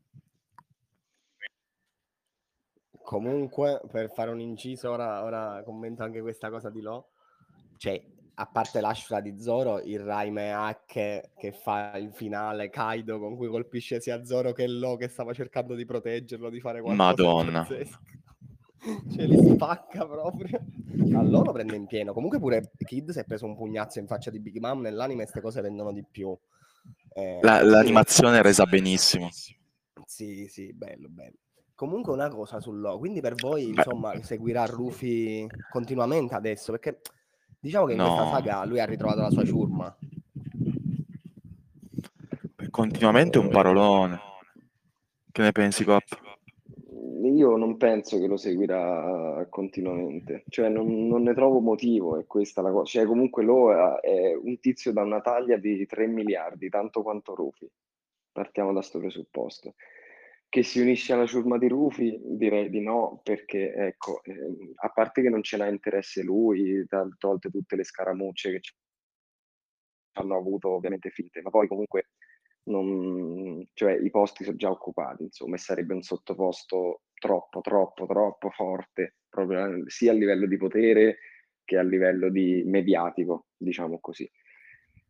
Comunque, per fare un inciso, ora, ora commento anche questa cosa di Law. Cioè, a parte l'ascita di Zoro, il Raime H che fa il finale, Kaido, con cui colpisce sia Zoro che Law, che stava cercando di proteggerlo, di fare qualcosa. Madonna. Cioè, li spacca proprio. Allora lo prende in pieno. Comunque pure Kid si è preso un pugnazzo in faccia di Big Mom. Nell'anime queste cose rendono di più. Eh, La, l'animazione è resa benissimo. Sì, sì, bello, bello. Comunque una cosa su Law, quindi per voi insomma Beh. seguirà Ruffy continuamente adesso, perché diciamo che in no. questa saga lui ha ritrovato la sua ciurma. Continuamente è un parolone. Che ne pensi Pap? Io non penso che lo seguirà continuamente, cioè non, non ne trovo motivo, è questa la cosa, cioè comunque Law è un tizio da una taglia di tre miliardi, tanto quanto Ruffy, partiamo da sto presupposto. Che si unisce alla ciurma di Ruffy? Direi di no, perché ecco, eh, a parte che non ce n'ha interesse lui, tolte tutte le scaramucce che ci hanno avuto ovviamente finte, ma poi comunque non, cioè, i posti sono già occupati, insomma, e sarebbe un sottoposto troppo, troppo, troppo forte, proprio, sia a livello di potere che a livello di mediatico, diciamo così.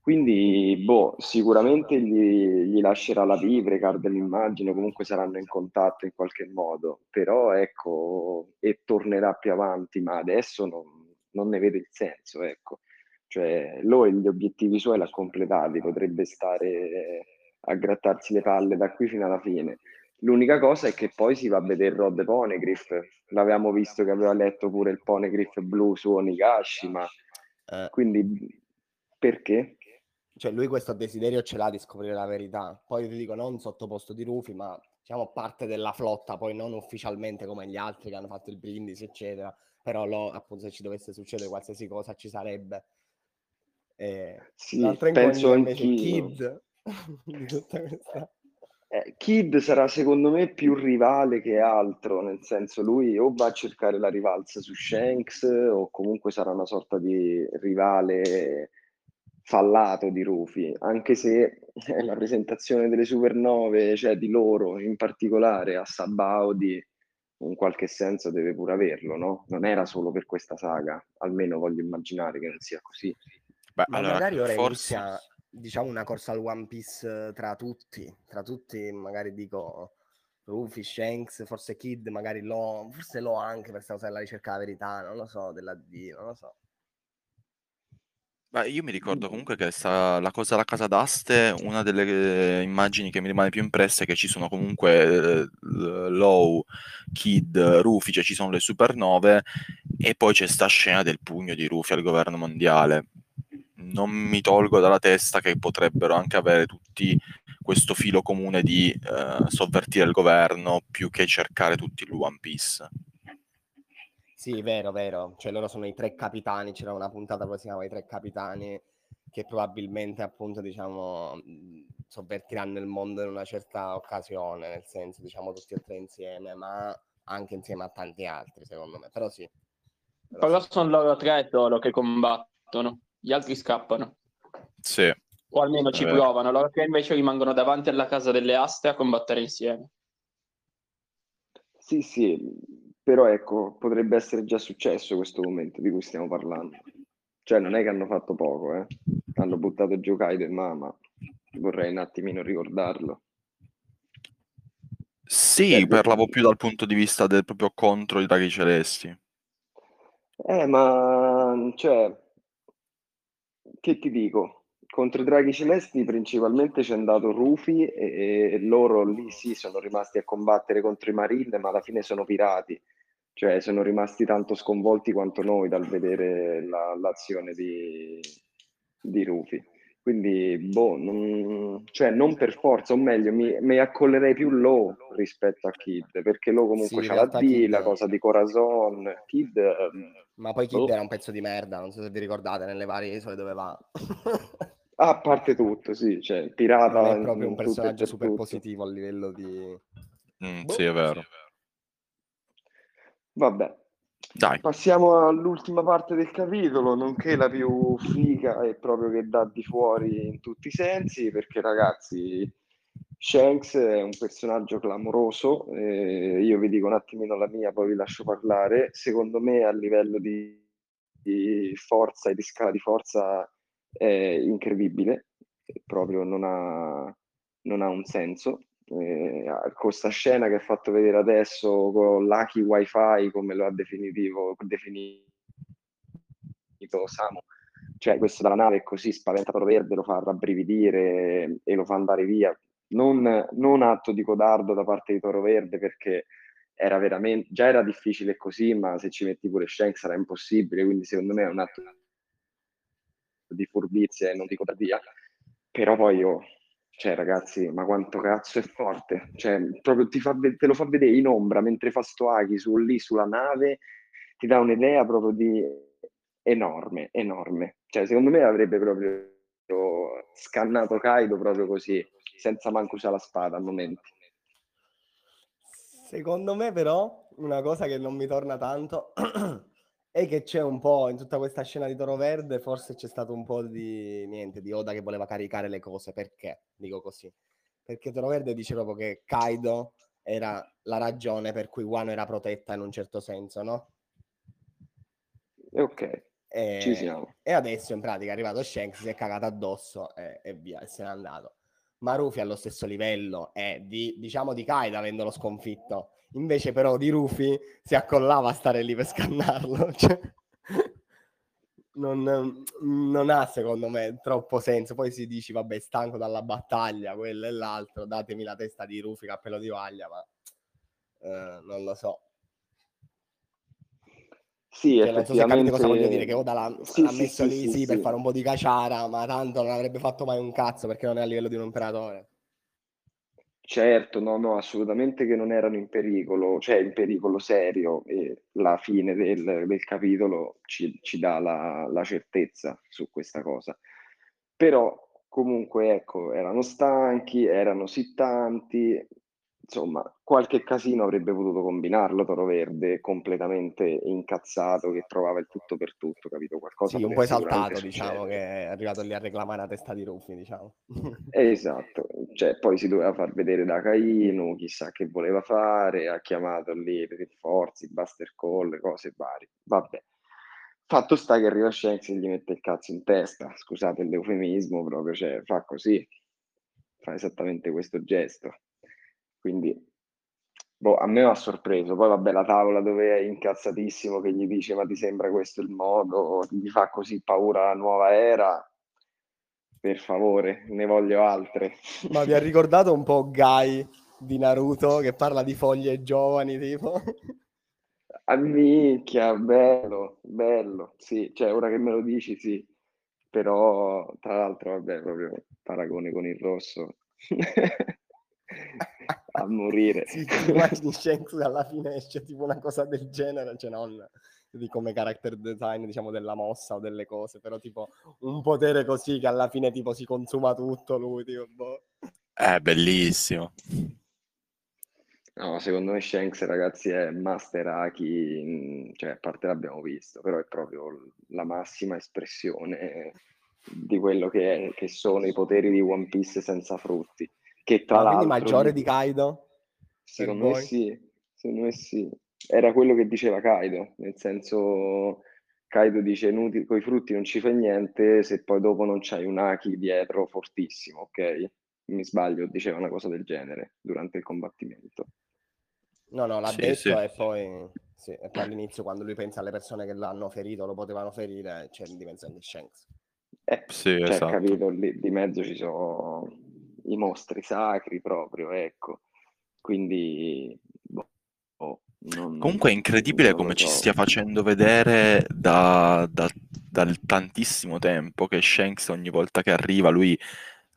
Quindi, boh, sicuramente gli, gli lascerà la vibrecard dell'immagine, comunque saranno in contatto in qualche modo, però ecco, e tornerà più avanti, ma adesso non, non ne vede il senso, ecco. Cioè, lui gli obiettivi suoi l'ha completati, potrebbe stare a grattarsi le palle da qui fino alla fine. L'unica cosa è che poi si va a vedere Rod Poneglyph, l'avevamo visto che aveva letto pure il Poneglyph blu su Onigashima, eh. Quindi perché? Cioè lui questo desiderio ce l'ha di scoprire la verità, poi io ti dico non sottoposto di Luffy, ma diciamo parte della flotta, poi non ufficialmente come gli altri che hanno fatto il brindisi eccetera, però lo, appunto se ci dovesse succedere qualsiasi cosa ci sarebbe. Eh, sì, penso invece Kid di tutta questa... Eh, Kid sarà secondo me più rivale che altro, nel senso lui o va a cercare la rivalsa su Shanks o comunque sarà una sorta di rivale fallato di Luffy, anche se eh, la presentazione delle supernove, cioè di loro in particolare a Sabaody, in qualche senso deve pure averlo, no? Non era solo per questa saga, almeno voglio immaginare che non sia così. Beh, ma allora, magari ora forse... inizia... diciamo una corsa al One Piece tra tutti, tra tutti magari dico Luffy, Shanks, forse Kid, magari Law, forse Law anche per stare alla ricerca della verità, non lo so, dell'addio, non lo so. Beh, io mi ricordo comunque che sta, la cosa alla casa d'aste, una delle immagini che mi rimane più impressa è che ci sono comunque eh, Law, Kid, Luffy, cioè ci sono le supernove e poi c'è sta scena del pugno di Luffy al governo mondiale. Non mi tolgo dalla testa che potrebbero anche avere tutti questo filo comune di eh, sovvertire il governo più che cercare tutti il One Piece. Sì, vero, vero. Cioè loro sono i tre capitani, c'era una puntata che si chiamava I Tre Capitani, che probabilmente appunto diciamo sovvertiranno il mondo in una certa occasione, nel senso diciamo tutti e tre insieme, ma anche insieme a tanti altri secondo me, però sì. Però, però sì. Sono loro tre e loro che combattono. Gli altri scappano, sì, o almeno ci provano, loro che invece rimangono davanti alla casa delle aste a combattere insieme. Sì, sì, però ecco, potrebbe essere già successo questo momento di cui stiamo parlando. Cioè non è che hanno fatto poco, eh. Hanno buttato giù Kaido e Mama, vorrei un attimino ricordarlo. Sì, eh, parlavo più dal punto di vista del proprio contro i draghi celesti. Eh, ma... cioè... Che ti dico? Contro i draghi celesti principalmente c'è andato Luffy e, e loro lì sì sono rimasti a combattere contro i Marine, ma alla fine sono pirati, cioè sono rimasti tanto sconvolti quanto noi dal vedere la, l'azione di, di Luffy. Quindi boh, non, cioè non per forza, o meglio mi, mi accollerei più Law rispetto a Kid, perché Law comunque sì, c'ha la D, Kid... la cosa di Corazon, Kid... Ma poi Kid oh. era un pezzo di merda, non so se vi ricordate, nelle varie isole dove va. Ah, a parte tutto, sì, cioè pirata... Non è proprio un personaggio super tutto. Positivo a livello di... Mm, boh. Sì, è vero. Vabbè. Dai. Passiamo all'ultima parte del capitolo, nonché la più figa e proprio che dà di fuori in tutti i sensi, perché ragazzi Shanks è un personaggio clamoroso, eh, io vi dico un attimino la mia poi vi lascio parlare. Secondo me a livello di, di forza e di scala di forza è incredibile, proprio non ha, non ha un senso. Eh, con sta scena che ha fatto vedere adesso con l'Aki Wi-Fi, come lo ha definitivo, definito Samu, cioè questo dalla nave è così spaventato verde, lo fa rabbrividire e lo fa andare via, non, non atto di codardo da parte di Toro Verde, perché era veramente, già era difficile così, ma se ci metti pure Shanks sarà impossibile, quindi secondo me è un atto di furbizia e non di codardia. Però poi io cioè ragazzi, ma quanto cazzo è forte, cioè proprio ti fa, te lo fa vedere in ombra mentre fa sto Aki su, lì sulla nave, ti dà un'idea proprio di enorme, enorme, cioè secondo me avrebbe proprio scannato Kaido proprio così, senza manco usare la spada al momento. Secondo me però, una cosa che non mi torna tanto è che c'è un po' in tutta questa scena di Toro Verde, forse c'è stato un po' di niente di Oda che voleva caricare le cose, perché dico così, perché Toro Verde dice proprio che Kaido era la ragione per cui Wano era protetta in un certo senso, no? Ok, e, ci siamo. E adesso in pratica è arrivato Shanks, si è cagato addosso e, e via, e se n'è andato. Ma Luffy allo stesso livello è di, diciamo, di Kaido avendolo sconfitto. Invece però di Luffy si accollava a stare lì per scannarlo, cioè... non, non ha secondo me troppo senso. Poi si dice vabbè, stanco dalla battaglia, quello e l'altro, datemi la testa di Rufi cappello di vaglia, ma eh, non lo so. Sì, cioè, non so se capite cosa voglio dire, che Oda l'ha, sì, l'ha messo sì, lì sì, sì, sì, per sì. fare un po' di caciara, ma tanto non avrebbe fatto mai un cazzo, perché non è a livello di un imperatore. Certo, no, no, assolutamente che non erano in pericolo, cioè in pericolo serio, e la fine del, del capitolo ci, ci dà la, la certezza su questa cosa. Però comunque ecco, erano stanchi, erano sittanti, insomma, qualche casino avrebbe potuto combinarlo Toro Verde, completamente incazzato, che trovava il tutto per tutto, capito? Qualcosa sì, un po' esaltato, diciamo, che è arrivato lì a reclamare la testa di Ruffy, diciamo. Esatto, cioè poi si doveva far vedere da Kainu, chissà che voleva fare, ha chiamato lì per rinforzi, Buster Call, cose varie, vabbè. Fatto sta che arriva Shanks e gli mette il cazzo in testa, scusate l'eufemismo proprio, cioè fa così, fa esattamente questo gesto. Quindi boh, a me mi ha sorpreso. Poi vabbè, la tavola dove è incazzatissimo che gli dice ma ti sembra questo il modo, gli fa così paura la nuova era, per favore, ne voglio altre. Ma vi ha ricordato un po' Guy di Naruto che parla di foglie giovani tipo? Ammicchia, bello, bello, sì, cioè ora che me lo dici sì, però tra l'altro vabbè, proprio paragone con il rosso. A morire. Sì, ti guardi Shanks alla fine esce tipo una cosa del genere, cioè non di come character design, diciamo, della mossa o delle cose, però tipo un potere così che alla fine tipo si consuma tutto lui, tipo boh. È bellissimo. No, secondo me Shanks, ragazzi, è Master Haki, cioè a parte l'abbiamo visto, però è proprio la massima espressione di quello che, è, che sono i poteri di One Piece senza frutti. Che tra l'altro, quindi maggiore di Kaido? Secondo me sì, secondo me sì. Era quello che diceva Kaido, nel senso Kaido dice coi frutti non ci fai niente se poi dopo non c'hai un Haki dietro fortissimo, ok? Mi sbaglio, diceva una cosa del genere durante il combattimento. No, no, l'ha sì, detto sì. E poi sì, e poi all'inizio quando lui pensa alle persone che l'hanno ferito, lo potevano ferire, c'è cioè, di mezzo agli Shanks. Eh, sì, cioè, esatto. Capito, lì, di mezzo ci sono i mostri sacri proprio, ecco, quindi boh, boh, non, comunque è incredibile come so. Ci stia facendo vedere da, da, da tantissimo tempo che Shanks ogni volta che arriva, lui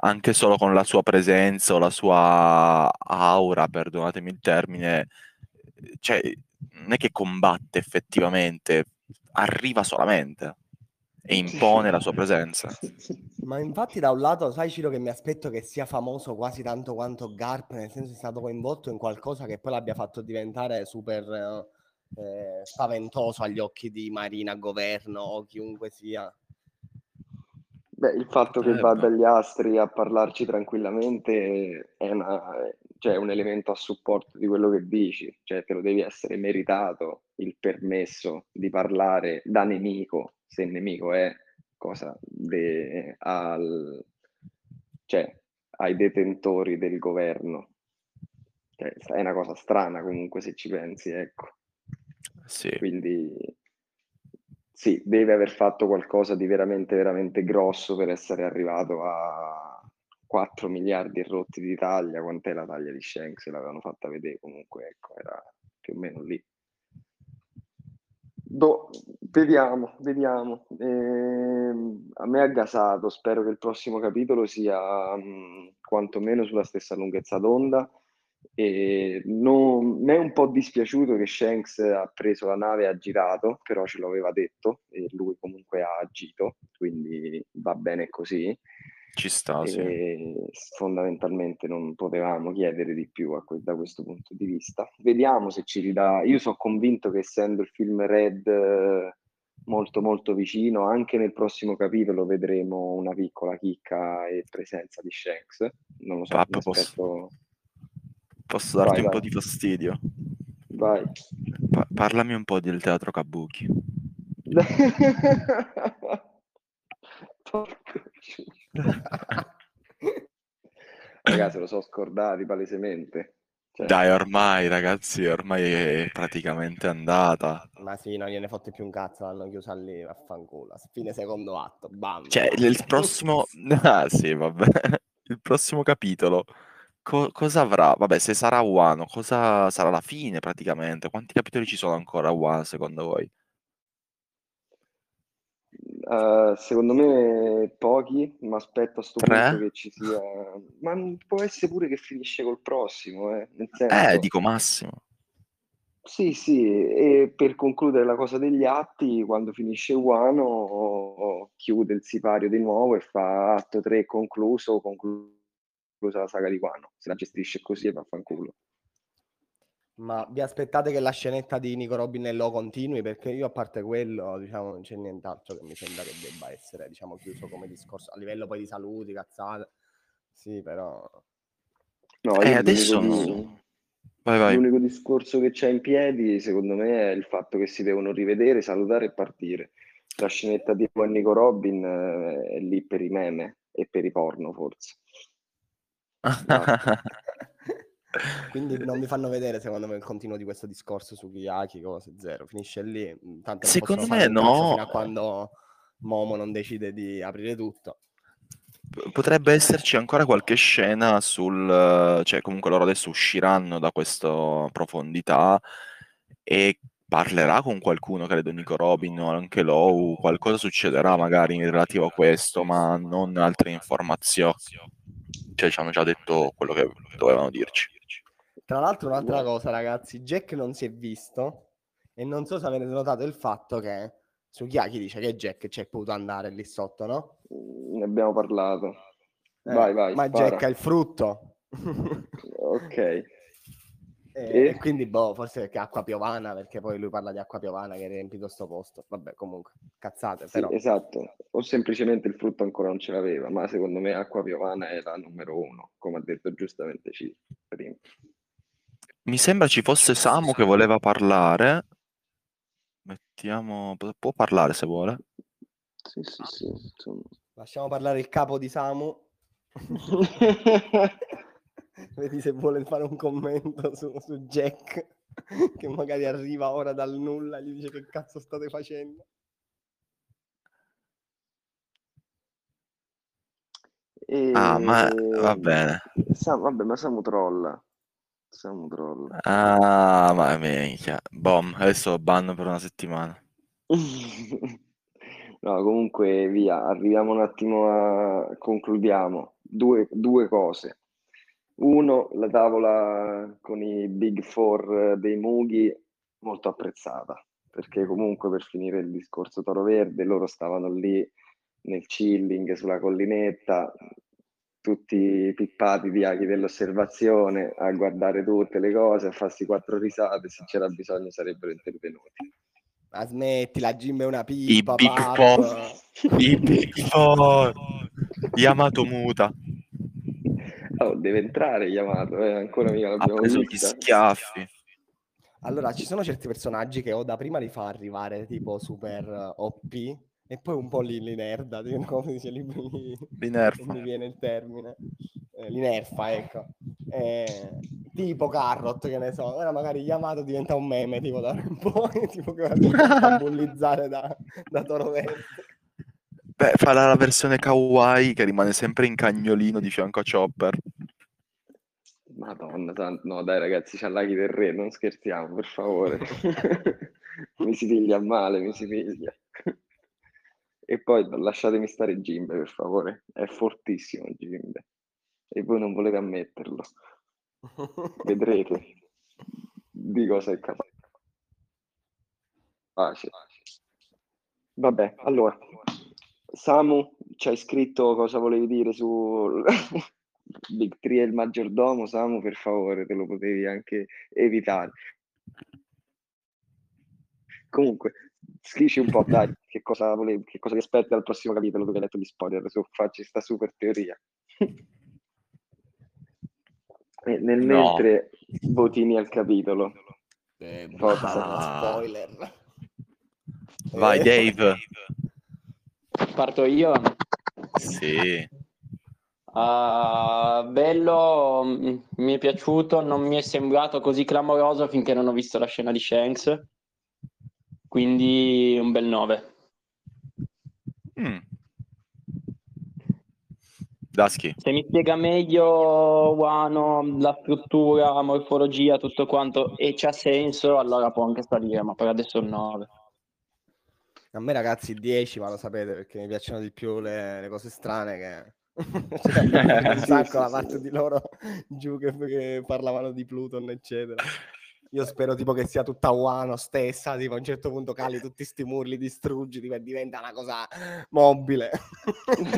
anche solo con la sua presenza o la sua aura, perdonatemi il termine, cioè non è che combatte effettivamente, arriva solamente e impone la sua presenza. Ma infatti da un lato, sai Ciro, che mi aspetto che sia famoso quasi tanto quanto Garp, nel senso è stato coinvolto in qualcosa che poi l'abbia fatto diventare super eh, spaventoso agli occhi di Marina, governo o chiunque sia. Beh, il fatto che eh, vada agli astri a parlarci tranquillamente è una, cioè, un elemento a supporto di quello che dici, cioè te lo devi essere meritato il permesso di parlare da nemico, se il nemico è cosa de, al, cioè, ai detentori del governo, cioè, è una cosa strana comunque se ci pensi, ecco. Sì. Quindi sì, deve aver fatto qualcosa di veramente veramente grosso per essere arrivato a quattro miliardi rotti di taglia, quant'è la taglia di Shanks, l'avevano fatta vedere comunque, ecco, era più o meno lì. Do, vediamo, vediamo. Eh, a me ha gasato, spero che il prossimo capitolo sia mh, quantomeno sulla stessa lunghezza d'onda. E non, mi è un po' dispiaciuto che Shanks ha preso la nave e ha girato, però ce l'aveva detto e lui comunque ha agito, quindi va bene così. Ci sta, sì. Fondamentalmente non potevamo chiedere di più a que- da questo punto di vista. Vediamo se ci ridà. Io sono convinto che essendo il film Red eh, molto molto vicino, anche nel prossimo capitolo vedremo una piccola chicca e presenza di Shanks. Non lo so. Papà, posso, posso darti vai, un vai. po' di fastidio? Vai. Pa- parlami un po' del teatro Kabuki. Ragazzi, lo so, scordati palesemente. Dai, ormai, ragazzi, ormai è praticamente andata. Ma sì, non gliene fotte più un cazzo, l'hanno chiusa lì, vaffanculo. Fine secondo atto, bam. Cioè, il prossimo... ah, sì, vabbè. Il prossimo capitolo... Co- cosa avrà? Vabbè, se sarà Wano, cosa sarà la fine praticamente? Quanti capitoli ci sono ancora a Wano secondo voi? Uh, secondo me pochi, ma aspetto a sto punto che ci sia... Ma può essere pure che finisce col prossimo, eh? Nel senso... eh, dico massimo. Sì, sì, e per concludere la cosa degli atti, quando finisce Wano o, o chiude il sipario di nuovo e fa atto tre concluso, concluso. La saga di Wano, se la gestisce così e vaffanculo. Ma vi aspettate che la scenetta di Nico Robin e Law continui? Perché io, a parte quello, diciamo, non c'è nient'altro che mi sembra che debba essere, diciamo, chiuso come discorso, a livello poi di saluti, cazzate. Sì, però no, io eh, adesso l'unico, no. Vai, vai. L'unico discorso che c'è in piedi, secondo me, è il fatto che si devono rivedere, salutare e partire. La scenetta di Nico Robin eh, è lì per i meme e per i porno, forse. No. Quindi non mi fanno vedere, secondo me, il continuo di questo discorso su Sukiyaki, cose zero, finisce lì. Tanto secondo me no, fino a quando Momo non decide di aprire tutto. Potrebbe esserci ancora qualche scena sul, cioè comunque loro adesso usciranno da questa profondità e parlerà con qualcuno, credo Nico Robin o anche Law, qualcosa succederà magari in relativo a questo, ma non altre informazioni. Cioè, ci hanno già detto quello che dovevano dirci. Tra l'altro, un'altra cosa, ragazzi, Jack non si è visto e non so se avete notato il fatto che Sukiyaki dice che Jack c'è potuto andare lì sotto, no? Ne abbiamo parlato. Eh, vai, vai, ma spara. Jack ha il frutto. Ok. E, e quindi, boh, forse è acqua piovana, perché poi lui parla di acqua piovana che è riempito sto posto. Vabbè, comunque, cazzate, sì, però. Esatto, o semplicemente il frutto ancora non ce l'aveva, ma secondo me acqua piovana è la numero uno, come ha detto giustamente C- prima. Mi sembra ci fosse Samu che voleva parlare. Mettiamo... può parlare se vuole. Sì, sì, sì. Insomma. Lasciamo parlare il capo di Samu. Vedi se vuole fare un commento su, su Jack, che magari arriva ora dal nulla e gli dice che cazzo state facendo. E... ah, ma va bene. Sam, vabbè, ma Samu trolla. Samu trolla. Ah, ma minchia. Bom, adesso banno per una settimana. No, comunque, via, arriviamo un attimo a... concludiamo. Due, due cose. Uno, la tavola con i Big Four dei Mughi, molto apprezzata, perché comunque, per finire il discorso Toro Verde, loro stavano lì nel chilling sulla collinetta, tutti pippati di aghi dell'osservazione, a guardare tutte le cose, a farsi quattro risate, se c'era bisogno sarebbero intervenuti. Ma smettila, Jinbe è una pippa, i Big Four, i Big Four, Yamato muta. Oh, deve entrare Yamato, eh, ancora mica l'abbiamo ha preso vista. Gli schiaffi. Allora, ci sono certi personaggi che Oda prima li fa arrivare tipo super O P e poi un po' li, li nerda, come dice, li, li, li nerfa. Non mi viene il termine. Eh, li nerfa, ecco. Eh, tipo Carrot, che ne so. Ora magari Yamato diventa un meme, tipo da un po', tipo che va a bullizzare da, da Toro Verde. Beh, fa la versione kawaii che rimane sempre in cagnolino di fianco a Chopper. Madonna, tanto... no dai ragazzi, c'ha l'aghi del re, non scherziamo, per favore. Mi si piglia male, mi si piglia. E poi lasciatemi stare Jinbe, per favore. È fortissimo Jinbe. E voi non volete ammetterlo. Vedrete di cosa è capace. Pace. Vabbè, allora... Samu, ci hai scritto cosa volevi dire su Big Three e il maggiordomo. Samu, per favore, te lo potevi anche evitare. Comunque, scrici un po', dai, che cosa volevi, che cosa ti aspetti dal prossimo capitolo, dove hai letto gli spoiler, su, facci sta super teoria. E nel no. mentre votini al capitolo. Eh, ah. Spoiler. Vai, eh. Dave. Parto io? Sì. Uh, bello, m- mi è piaciuto, non mi è sembrato così clamoroso finché non ho visto la scena di Shanks, quindi un bel nove. mm. Daschi, se mi spiega meglio Wano, la struttura, la morfologia, tutto quanto, e c'ha senso, allora può anche salire, ma per adesso un nove. A me ragazzi dieci, ma lo sapete perché mi piacciono di più le, le cose strane che... cioè, un sacco sì, la sì, parte sì. di loro giù che, che parlavano di Pluton eccetera. Io spero tipo che sia tutta Wano stessa, tipo a un certo punto cali tutti sti muri, li distruggi, tipo, e diventa una cosa mobile.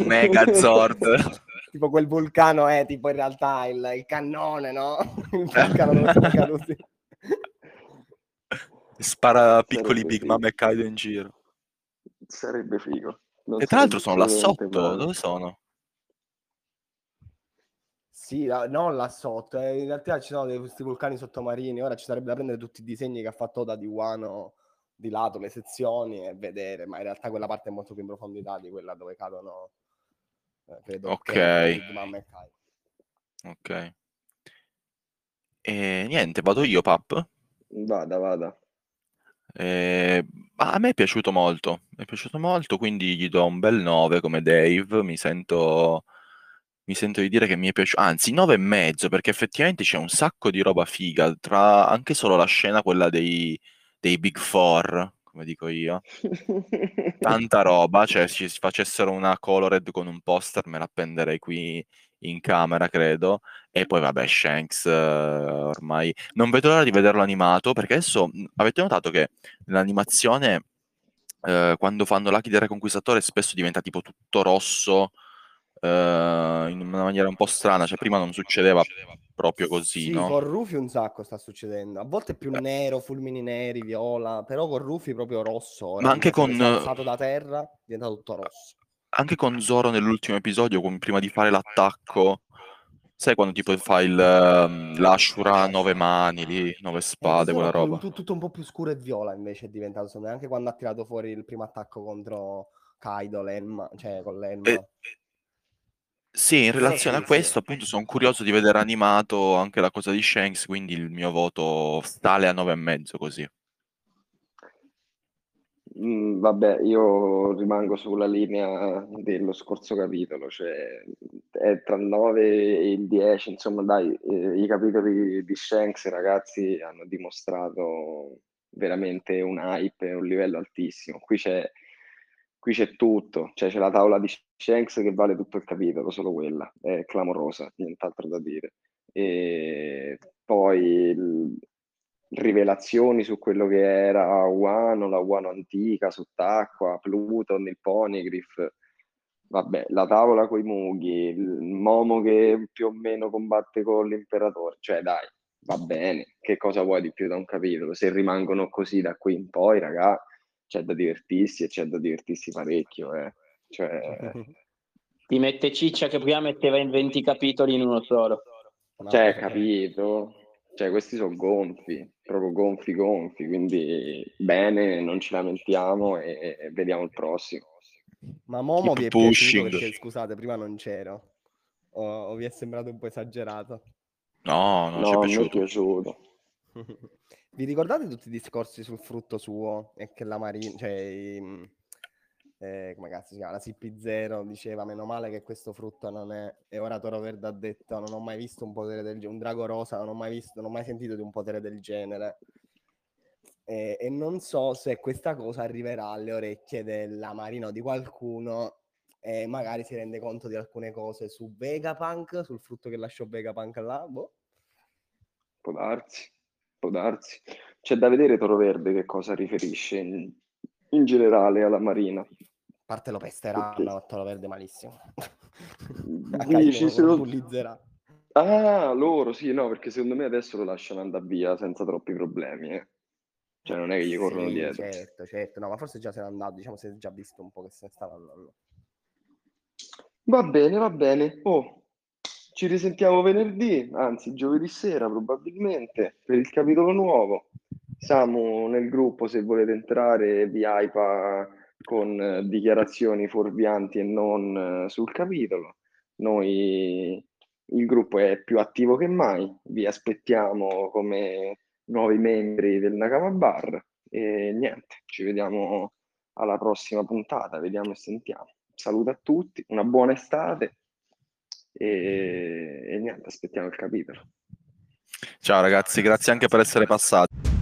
Megazord. Tipo quel vulcano è tipo in realtà il, il cannone, no? Il vulcano dove sono caduti. Spara piccoli Sarebbe Big figo. Mom e Kaido in giro. Sarebbe figo. Non e tra l'altro sono là sotto, male. Dove sono? Sì, non là sotto, eh, in realtà ci sono questi vulcani sottomarini, ora ci sarebbe da prendere tutti i disegni che ha fatto Oda di Wano, di lato, le sezioni e vedere, ma in realtà quella parte è molto più in profondità di quella dove cadono, eh, credo okay. che Mamma e Kai. Ok. E niente, vado io, Pap? Vada, vada. Eh, a me è piaciuto molto, mi è piaciuto molto, quindi gli do un bel nove come Dave, mi sento... Mi sento di dire che mi è piaciuto, anzi nove e mezzo, perché effettivamente c'è un sacco di roba figa, tra anche solo la scena quella dei, dei Big Four, come dico io, tanta roba, cioè se ci facessero una colored con un poster me la appenderei qui in camera, credo, e poi vabbè Shanks, eh, ormai, non vedo l'ora di vederlo animato, perché adesso avete notato che l'animazione, eh, quando fanno l'Aki del Reconquistatore spesso diventa tipo tutto rosso, Uh, in una maniera un po' strana, cioè prima non succedeva proprio così, sì, no? Con Rufy un sacco sta succedendo, a volte è più eh. nero, fulmini neri, viola, però con Rufy proprio rosso, ma anche con alzato da terra diventa tutto rosso, anche con Zoro nell'ultimo episodio, con... prima di fare l'attacco, sai quando tipo fa il um, l'ashura a nove mani lì, nove spade, quella roba tutto, tutto un po' più scuro e viola invece è diventato, insomma, anche quando ha tirato fuori il primo attacco contro Kaido, l'enma, cioè con l'enma eh. Sì, in relazione a questo, appunto, sono curioso di vedere animato anche la cosa di Shanks, quindi il mio voto sale a nove e mezzo, così. Mm, vabbè, io rimango sulla linea dello scorso capitolo, cioè è tra il nove e il dieci, insomma, dai, eh, i capitoli di Shanks, ragazzi, hanno dimostrato veramente un hype, un livello altissimo. Qui c'è... Qui c'è tutto, cioè c'è la tavola di Shanks che vale tutto il capitolo, solo quella, è clamorosa, nient'altro da dire. E poi il... rivelazioni su quello che era Wano, la Wano antica, sott'acqua, Pluton, il Poneglyph, vabbè, la tavola coi mughi, il Momo che più o meno combatte con l'imperatore, cioè dai, va bene, che cosa vuoi di più da un capitolo? Se rimangono così da qui in poi, raga, c'è da divertirsi e c'è da divertirsi parecchio, eh. Cioè... ti mette ciccia che prima metteva in venti capitoli in uno solo, cioè capito, cioè questi sono gonfi, proprio gonfi gonfi, quindi bene, non ci lamentiamo e, e vediamo il prossimo. Ma Momo vi è piaciuto perché, scusate, prima non c'ero, o, o vi è sembrato un po' esagerato? No, non no, ci è piaciuto, mi è piaciuto. Vi ricordate tutti i discorsi sul frutto suo e che la Marina, cioè i, eh, come cazzo si chiama, la C P zero diceva meno male che questo frutto non è, e ora Toro Verde ha detto non ho mai visto un potere del genere, un drago rosa non ho mai visto, non ho mai sentito di un potere del genere, e, e non so se questa cosa arriverà alle orecchie della Marina o di qualcuno e magari si rende conto di alcune cose su Vegapunk, sul frutto che lasciò Vegapunk là, boh. Può darsi. darsi. C'è da vedere Toro Verde che cosa riferisce in, in generale alla Marina. A parte lo pesterà, okay. No, Toro Verde malissimo. Dici, se lo bullizzerà. Ah, loro, sì, no, perché secondo me adesso lo lasciano andare via senza troppi problemi, eh. Cioè non è che gli corrono sì, dietro. Certo, certo, no, ma forse già se n'è andato, diciamo, si è già visto un po' che se ne stava andando. Va bene, va bene. Oh, ci risentiamo venerdì, anzi giovedì sera probabilmente, per il capitolo nuovo. Siamo nel gruppo, se volete entrare, vi hypa con dichiarazioni fuorvianti e non sul capitolo. Noi, il gruppo è più attivo che mai, vi aspettiamo come nuovi membri del Nakama Bar e niente, ci vediamo alla prossima puntata, vediamo e sentiamo. Saluto a tutti, una buona estate e, e niente, aspettiamo il capitolo. Ciao ragazzi, grazie anche per essere passati.